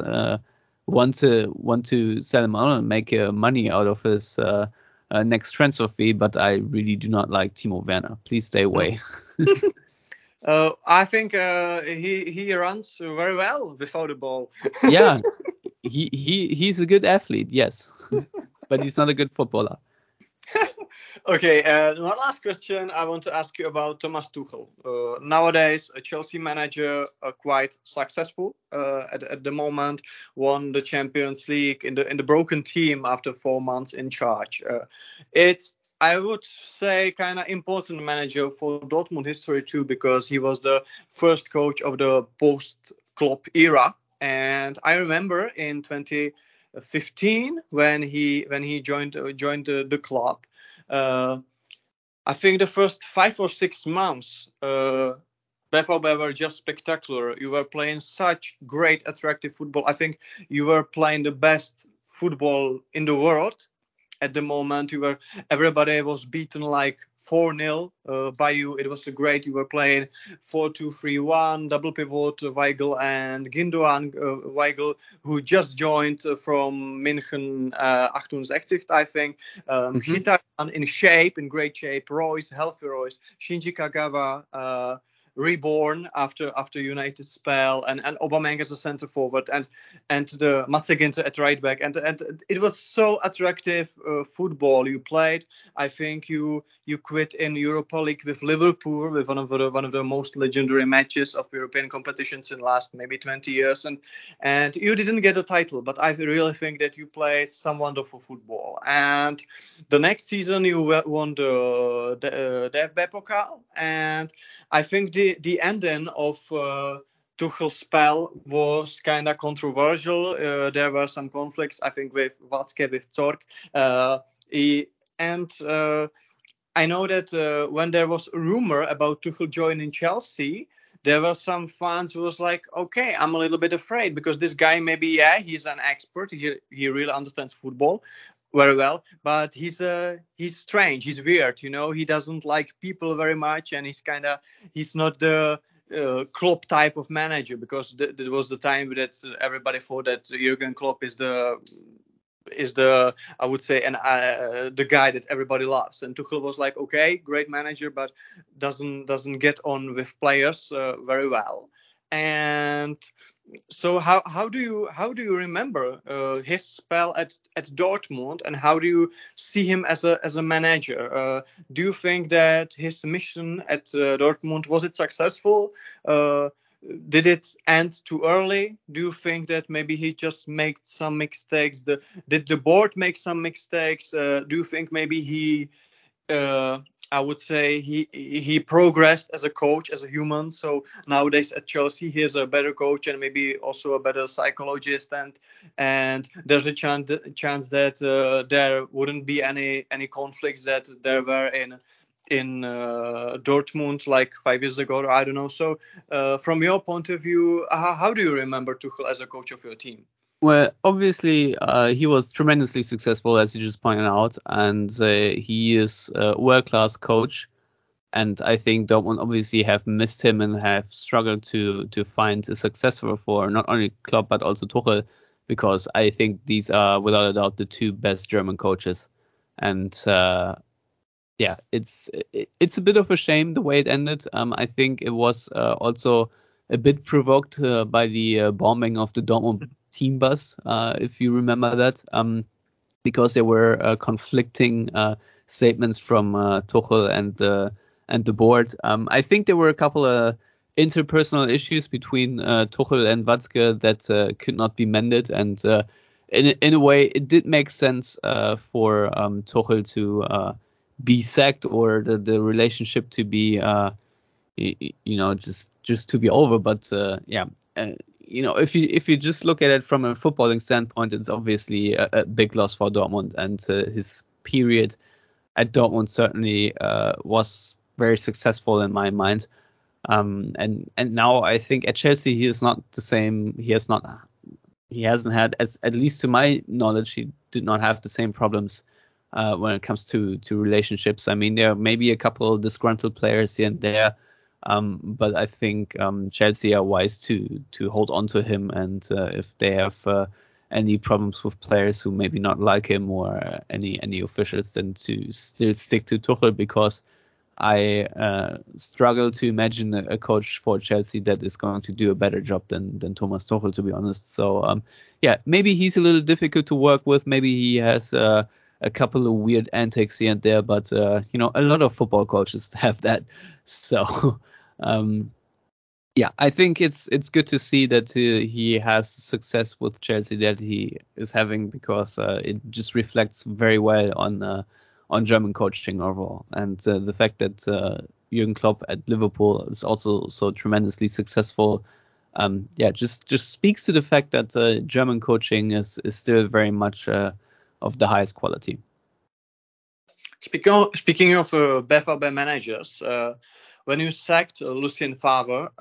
want to sell him on and make money out of his next transfer fee. But I really do not like Timo Werner. Please stay away. I think he runs very well without the ball. Yeah, he's a good athlete, yes, but he's not a good footballer. Okay, my last question I want to ask you about Thomas Tuchel. Nowadays, a Chelsea manager, quite successful at the moment, won the Champions League in the broken team after 4 months in charge. It's, I would say, kind of important manager for Dortmund history too, because he was the first coach of the post-Klopp era. And I remember in 2015 when he joined the club. I think the first 5 or 6 months BVB were just spectacular. You were playing such great, attractive football. I think you were playing the best football in the world at the moment. Everybody was beaten like 4-0 by you. It was great. You were playing 4-2-3-1, double pivot, Weigl and Gündogan. Weigl, who just joined from München, 68, I think. Hitaran in great shape. Royce, healthy Royce. Shinji Kagawa, reborn after United spell, and Aubameyang as a centre forward, and the Mats Ginter at right back, and it was so attractive football you played. I think you quit in Europa League with Liverpool with one of the most legendary matches of European competitions in the last maybe 20 years, and you didn't get a title, but I really think that you played some wonderful football. And the next season you won the DFB Pokal, and I think the ending of Tuchel's spell was kind of controversial. There were some conflicts, I think, with Watzke, with Zorc. I know that when there was a rumor about Tuchel joining Chelsea, there were some fans who was like, okay, I'm a little bit afraid because this guy maybe, he's an expert. He really understands football very well, but he's strange, he's weird, he doesn't like people very much, and he's not the Klopp type of manager, because that was the time that everybody thought that Jürgen Klopp is the I would say the guy that everybody loves, and Tuchel was like, okay, great manager, but doesn't get on with players very well. And so how do you remember his spell at Dortmund, and how do you see him as a manager? Do you think that his mission at Dortmund, was it successful? Did it end too early? Do you think that maybe he just made some mistakes? Did the board make some mistakes? Do you think maybe he I would say he progressed as a coach, as a human. So nowadays at Chelsea, he is a better coach and maybe also a better psychologist. And there's a chance that there wouldn't be any conflicts that there were in Dortmund like 5 years ago, or I don't know. So from your point of view, how do you remember Tuchel as a coach of your team? Well, obviously, he was tremendously successful, as you just pointed out, and he is a world-class coach. And I think Dortmund obviously have missed him and have struggled to find a successor for not only Klopp but also Tuchel, because I think these are, without a doubt, the two best German coaches. And it's a bit of a shame the way it ended. I think it was also a bit provoked by the bombing of the Dortmund team bus, if you remember that, because there were conflicting statements from Tuchel and the board. I think there were a couple of interpersonal issues between Tuchel and Watzke that could not be mended, and in a way it did make sense for Tuchel to be sacked, or the relationship to be just to be over. But if you just look at it from a footballing standpoint, it's obviously a big loss for Dortmund, and his period at Dortmund certainly was very successful in my mind. And now I think at Chelsea he is not the same. He hasn't had, as at least to my knowledge, he did not have the same problems when it comes to relationships. I mean, there may be a couple of disgruntled players here and there. But I think Chelsea are wise to hold on to him, and if they have any problems with players who maybe not like him, or any officials, then to still stick to Tuchel, because I struggle to imagine a coach for Chelsea that is going to do a better job than Thomas Tuchel, to be honest. So, yeah, maybe he's a little difficult to work with. Maybe he has a couple of weird antics here and there, but, you know, a lot of football coaches have that. So, yeah, I think it's good to see that he has success with Chelsea that he is having, because it just reflects very well on German coaching overall, and the fact that Jürgen Klopp at Liverpool is also so tremendously successful, just speaks to the fact that German coaching is still very much of the highest quality. Speaking of BVB managers, when you sacked Lucien Favre,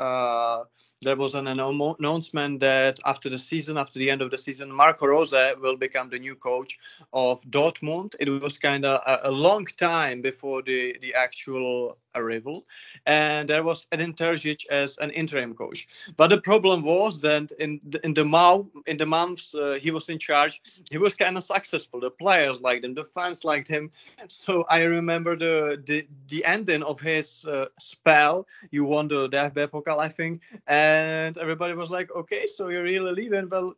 there was an announcement that after the end of the season, Marco Rose will become the new coach of Dortmund. It was kind of a long time before the actual arrival. And there was Edin Terzic as an interim coach. But the problem was that in the months he was in charge, he was kind of successful. The players liked him, the fans liked him. So I remember the ending of his spell. You won the DFB Pokal, I think. And everybody was like, okay, so you're really leaving. Well,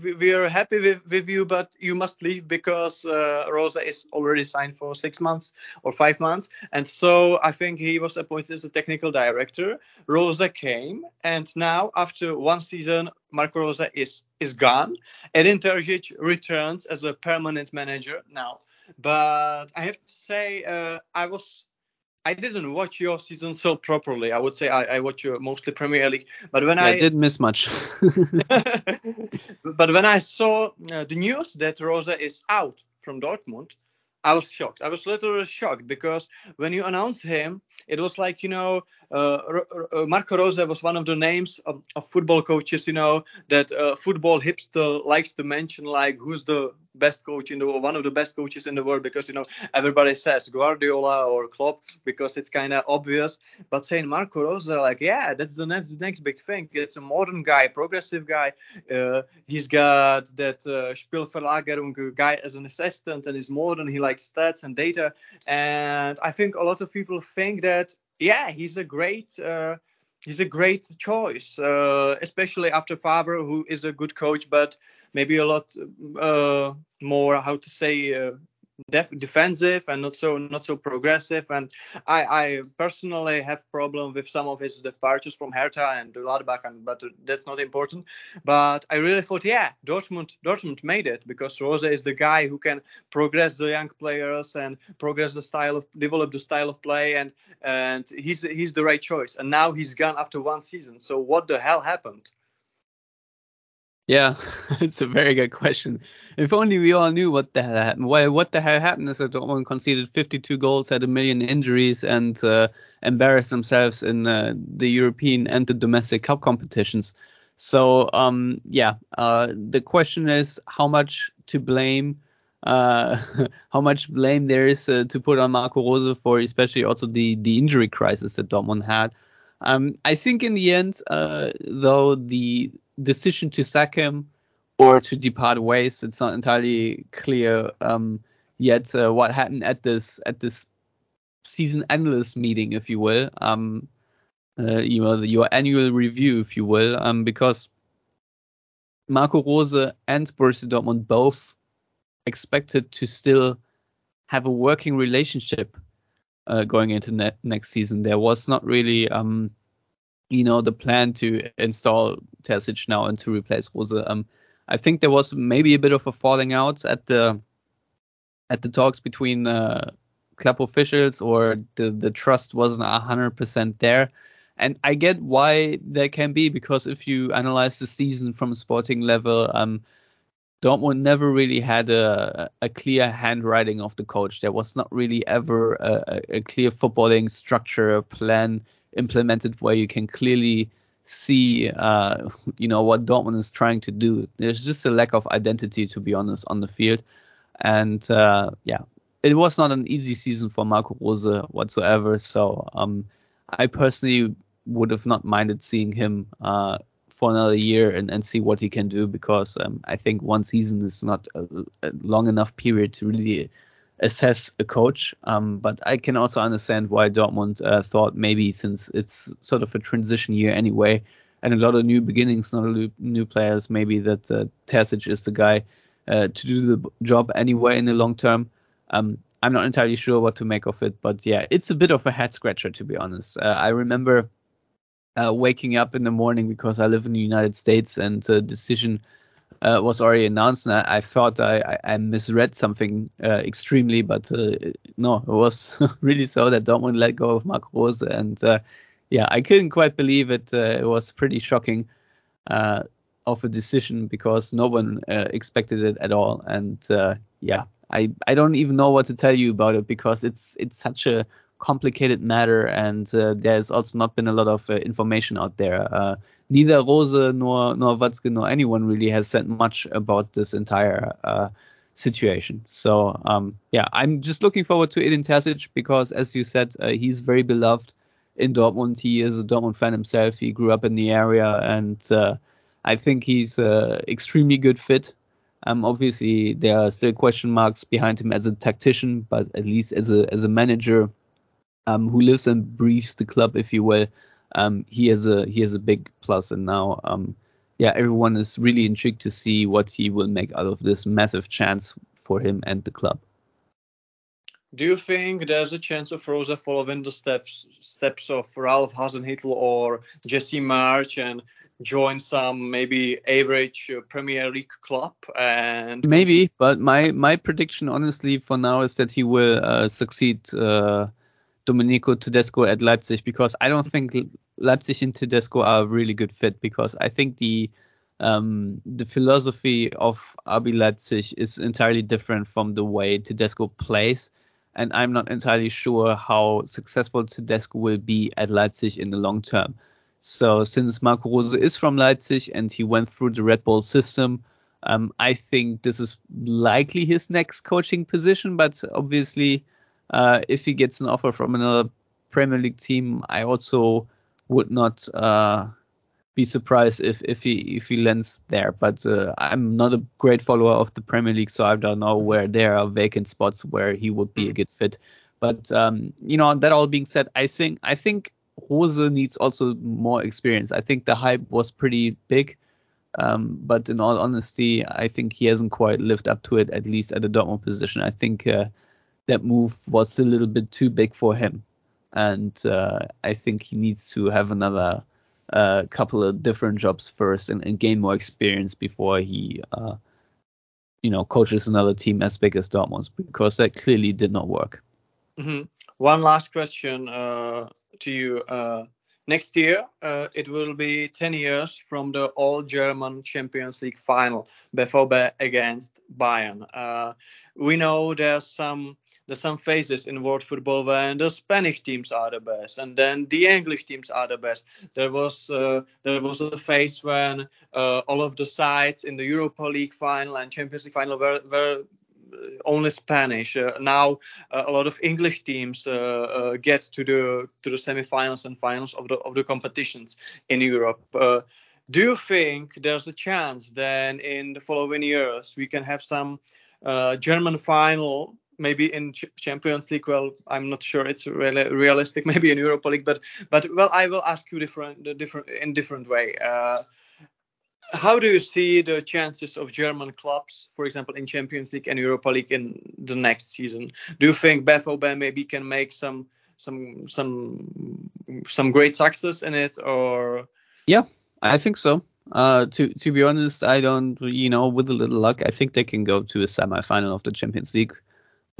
we are happy with you, but you must leave because Rosa is already signed for 6 months or 5 months. And so I think he was appointed as a technical director. Rosa came, and now after one season, Marco Rosa is gone. Edin Terzic returns as a permanent manager now. But I have to say, I didn't watch your season so properly. I would say I watch mostly Premier League, but I didn't miss much. But when I saw the news that Rosa is out from Dortmund, I was shocked. I was literally shocked, because when you announced him, it was like, you know, Marco Rose was one of the names of football coaches, you know, that football hipster likes to mention, like, who's the best coach in the world, one of the best coaches in the world, because, you know, everybody says Guardiola or Klopp because it's kind of obvious. But saying Marco Rose, like, yeah, that's the next big thing. It's a modern guy, progressive guy. He's got that Spielverlagerung guy as an assistant, and he's modern. He like stats and data, and I think a lot of people think that, yeah, he's a great choice, especially after Favre, who is a good coach, but maybe a lot more, how to say, defensive and not so progressive. And I personally have problem with some of his departures from Hertha and Gladbach, but that's not important. But I really thought, yeah, Dortmund made it, because Rose is the guy who can progress the young players and develop the style of play, and he's the right choice. And now he's gone after one season. So what the hell happened? Yeah, it's a very good question. If only we all knew what the hell happened. Well, what the hell happened is that Dortmund conceded 52 goals, had 1 million injuries, and embarrassed themselves in the European and the domestic cup competitions. So, the question is how much blame there is to put on Marco Rose for especially also the injury crisis that Dortmund had. I think in the end, though, the decision to sack him or to depart ways, it's not entirely clear yet what happened at this season analyst meeting, if you will, you know, your annual review, if you will, because Marco Rose and Borussia Dortmund both expected to still have a working relationship going into next season. There was not really you know, the plan to install Terzic now and to replace Rose. I think there was maybe a bit of a falling out at the talks between club officials, or the trust wasn't 100% there. And I get why there can be, because if you analyze the season from a sporting level, Dortmund never really had a clear handwriting of the coach. There was not really ever a clear footballing structure plan implemented where you can clearly see, you know, what Dortmund is trying to do. There's just a lack of identity, to be honest, on the field. And, it was not an easy season for Marco Rose whatsoever. So I personally would have not minded seeing him for another year and see what he can do, because I think one season is not a long enough period to really assess a coach. But I can also understand why Dortmund thought maybe, since it's sort of a transition year anyway, and a lot of new beginnings, not a new players, maybe that Terzic is the guy to do the job anyway in the long term. I'm not entirely sure what to make of it, but yeah, it's a bit of a head scratcher, to be honest. I remember waking up in the morning, because I live in the United States, and the decision was already announced, and I thought I misread something extremely, but no, it was really so that Dortmund let go of Marco Rose, and yeah, I couldn't quite believe it. It was pretty shocking of a decision, because no one expected it at all, and yeah, I don't even know what to tell you about it, because it's such a complicated matter, and there's also not been a lot of information out there. Neither Rose nor Watzke nor anyone really has said much about this entire situation. So yeah, I'm just looking forward to Edin Terzic, because, as you said, he's very beloved in Dortmund. He is a Dortmund fan himself. He grew up in the area, and I think he's an extremely good fit. Obviously, there are still question marks behind him as a tactician, but at least as a manager who lives and breathes the club, if you will, he has a big plus. And now, yeah, everyone is really intrigued to see what he will make out of this massive chance for him and the club. Do you think there's a chance of Rose following the steps of Ralf Hasenhüttl or Jesse Marsch and join some maybe average Premier League club? And maybe, but my prediction, honestly, for now is that he will succeed Domenico Tedesco at Leipzig, because I don't think Leipzig and Tedesco are a really good fit, because I think the philosophy of RB Leipzig is entirely different from the way Tedesco plays. And I'm not entirely sure how successful Tedesco will be at Leipzig in the long term. So since Marco Rose is from Leipzig and he went through the Red Bull system, I think this is likely his next coaching position. But obviously, if he gets an offer from another Premier League team, I also would not be surprised if he lands there. But I'm not a great follower of the Premier League, so I don't know where there are vacant spots where he would be a good fit. But you know, that all being said, I think Rose needs also more experience. I think the hype was pretty big, but in all honesty, I think he hasn't quite lived up to it, at least at the Dortmund position. I think that move was a little bit too big for him, and I think he needs to have another couple of different jobs first and gain more experience before he coaches another team as big as Dortmund, because that clearly did not work. Mm-hmm. One last question to you. Next year, it will be 10 years from the All-German Champions League final, BVB against Bayern. We know there's some phases in world football when the Spanish teams are the best, and then the English teams are the best. There was a phase when all of the sides in the Europa League final and Champions League final were only Spanish. Now a lot of English teams get to the semifinals and finals of the competitions in Europe. Do you think there's a chance then in the following years we can have some German final? Maybe in Champions League, well, I'm not sure it's really realistic. Maybe in Europa League, but well, I will ask you in different way. How do you see the chances of German clubs, for example, in Champions League and Europa League in the next season? Do you think BVB maybe can make some great success in it, or? Yeah, I think so. To be honest, I don't. With a little luck, I think they can go to a semifinal of the Champions League.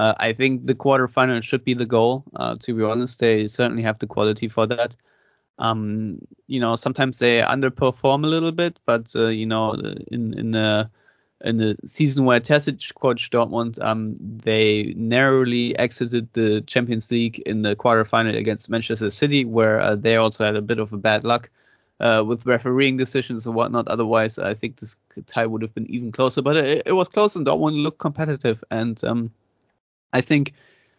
I think the quarterfinal should be the goal. To be honest, they certainly have the quality for that. Sometimes they underperform a little bit, but in the season where Terzic coached Dortmund, they narrowly exited the Champions League in the quarterfinal against Manchester City, where they also had a bit of a bad luck with refereeing decisions and whatnot. Otherwise, I think this tie would have been even closer. But it was close, and Dortmund looked competitive, and I think,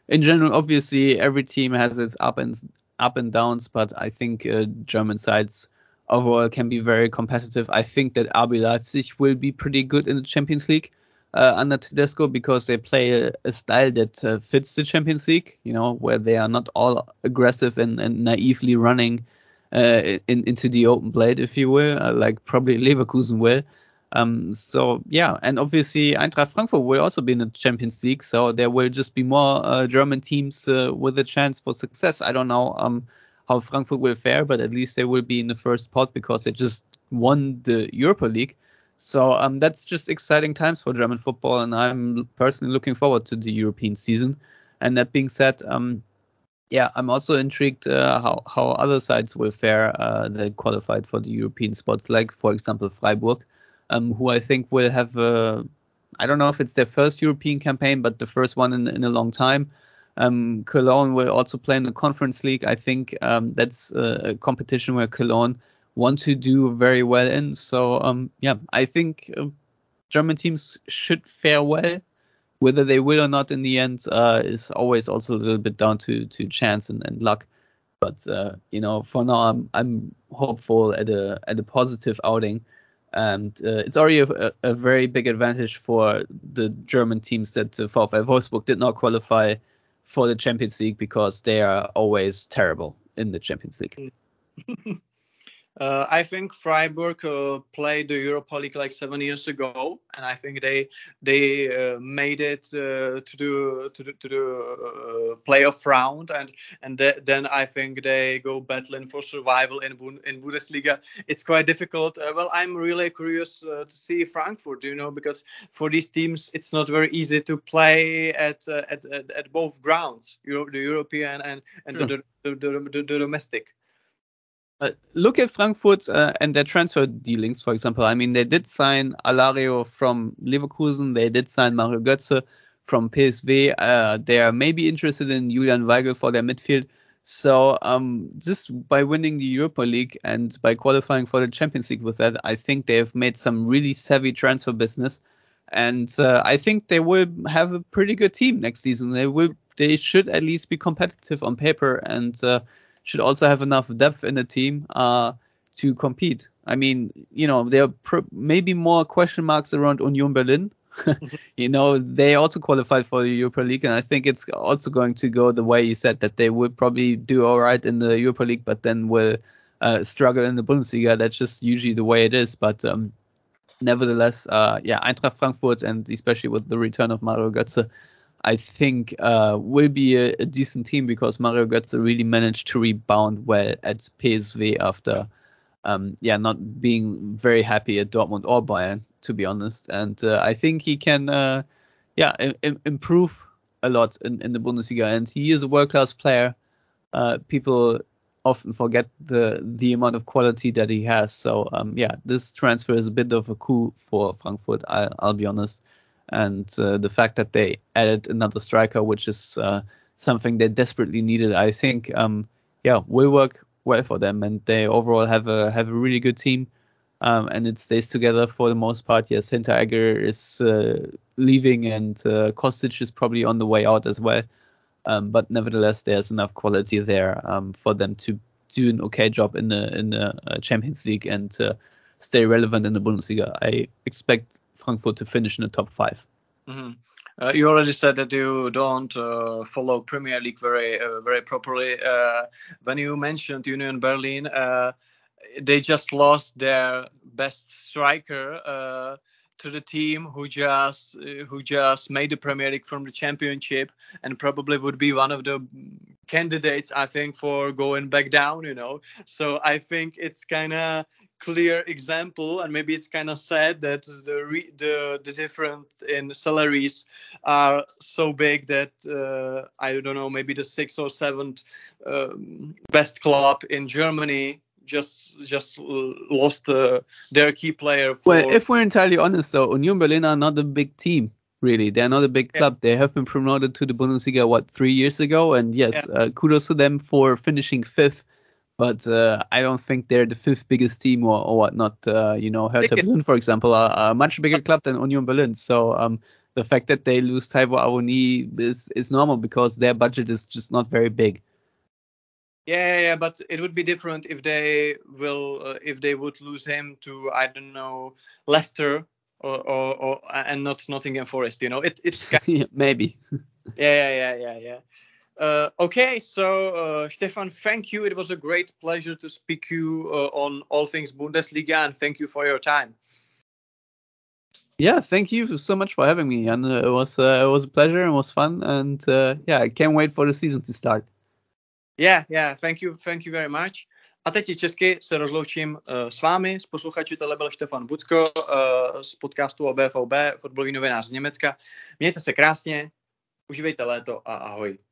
in general, obviously every team has its up and downs, but I think German sides overall can be very competitive. I think that RB Leipzig will be pretty good in the Champions League. under Tedesco because they play a style that fits the Champions League, you know, where they are not all aggressive and naively running into the open blade, if you will, like probably Leverkusen will. So, yeah, and obviously Eintracht Frankfurt will also be in the Champions League, so there will just be more German teams with a chance for success. I don't know how Frankfurt will fare, but at least they will be in the first pot because they just won the Europa League. So that's just exciting times for German football, and I'm personally looking forward to the European season. And that being said, I'm also intrigued how other sides will fare that qualified for the European spots, like, for example, Freiburg, who I think will have, I don't know if it's their first European campaign, but the first one in a long time. Cologne will also play in the Conference League. I think that's a competition where Cologne want to do very well in. So, I think German teams should fare well. Whether they will or not in the end is always also a little bit down to chance and luck. But, for now, I'm hopeful at a positive outing. And it's already a very big advantage for the German teams that VfL Wolfsburg did not qualify for the Champions League because they are always terrible in the Champions League. I think Freiburg played the Europa League like 7 years ago, and I think they made it to the playoff round, and then I think they go battling for survival in Bundesliga. It's quite difficult. I'm really curious to see Frankfurt, because for these teams it's not very easy to play at both grounds, the European and the domestic. Look at Frankfurt and their transfer dealings, for example. I mean, they did sign Alario from Leverkusen. They did sign Mario Götze from PSV. They are maybe interested in Julian Weigl for their midfield. So just by winning the Europa League and by qualifying for the Champions League with that, I think they have made some really savvy transfer business. And I think they will have a pretty good team next season. They should at least be competitive on paper and should also have enough depth in the team to compete. I mean, there are maybe more question marks around Union Berlin. They also qualified for the Europa League, and I think it's also going to go the way you said, that they will probably do all right in the Europa League, but then will struggle in the Bundesliga. That's just usually the way it is. But nevertheless, Eintracht Frankfurt, and especially with the return of Mario Götze, I think will be a decent team, because Mario Götze really managed to rebound well at PSV after not being very happy at Dortmund or Bayern, to be honest. And I think he can improve a lot in the Bundesliga. And he is a world-class player. People often forget the amount of quality that he has. So, this transfer is a bit of a coup for Frankfurt, I'll be honest. And the fact that they added another striker, which is something they desperately needed, I think, will work well for them. And they overall have a really good team, and it stays together for the most part. Yes, Hinteregger is leaving, and Kostic is probably on the way out as well. But nevertheless, there's enough quality there for them to do an okay job in the Champions League and stay relevant in the Bundesliga. I expect Frankfurt to finish in the top 5. Mm-hmm. You already said that you don't follow Premier League very properly. When you mentioned Union Berlin, they just lost their best striker to the team who just made the Premier League from the Championship, and probably would be one of the candidates, I think, for going back down, So I think it's kind of clear example, and maybe it's kind of sad that the difference in salaries are so big that I don't know, maybe the 6th or 7th best club in Germany just lost their key player. Well, if we're entirely honest, though, Union Berlin are not a big team, really. They're not a big club. They have been promoted to the Bundesliga, 3 years ago? And yes, kudos to them for finishing 5th. But I don't think they're the 5th biggest team or whatnot. Hertha Berlin, for example, are a much bigger club than Union Berlin. So the fact that they lose Taiwo Awoniyi is normal, because their budget is just not very big. Yeah, but it would be different if they would lose him to, I don't know, Leicester and not Nottingham Forest, you know. It's kind of... yeah, maybe. Yeah. Okay, so Stefan, thank you. It was a great pleasure to speak to you on all things Bundesliga, and thank you for your time. Yeah, thank you so much for having me, and it was a pleasure and was fun, and I can't wait for the season to start. Yeah, thank you very much. A teď česky se rozloučím s vámi, s posluchači, tohle byl Štefan Bucko z podcastu OBVB, fotbalový novinář z Německa. Mějte se krásně, užívejte léto a ahoj.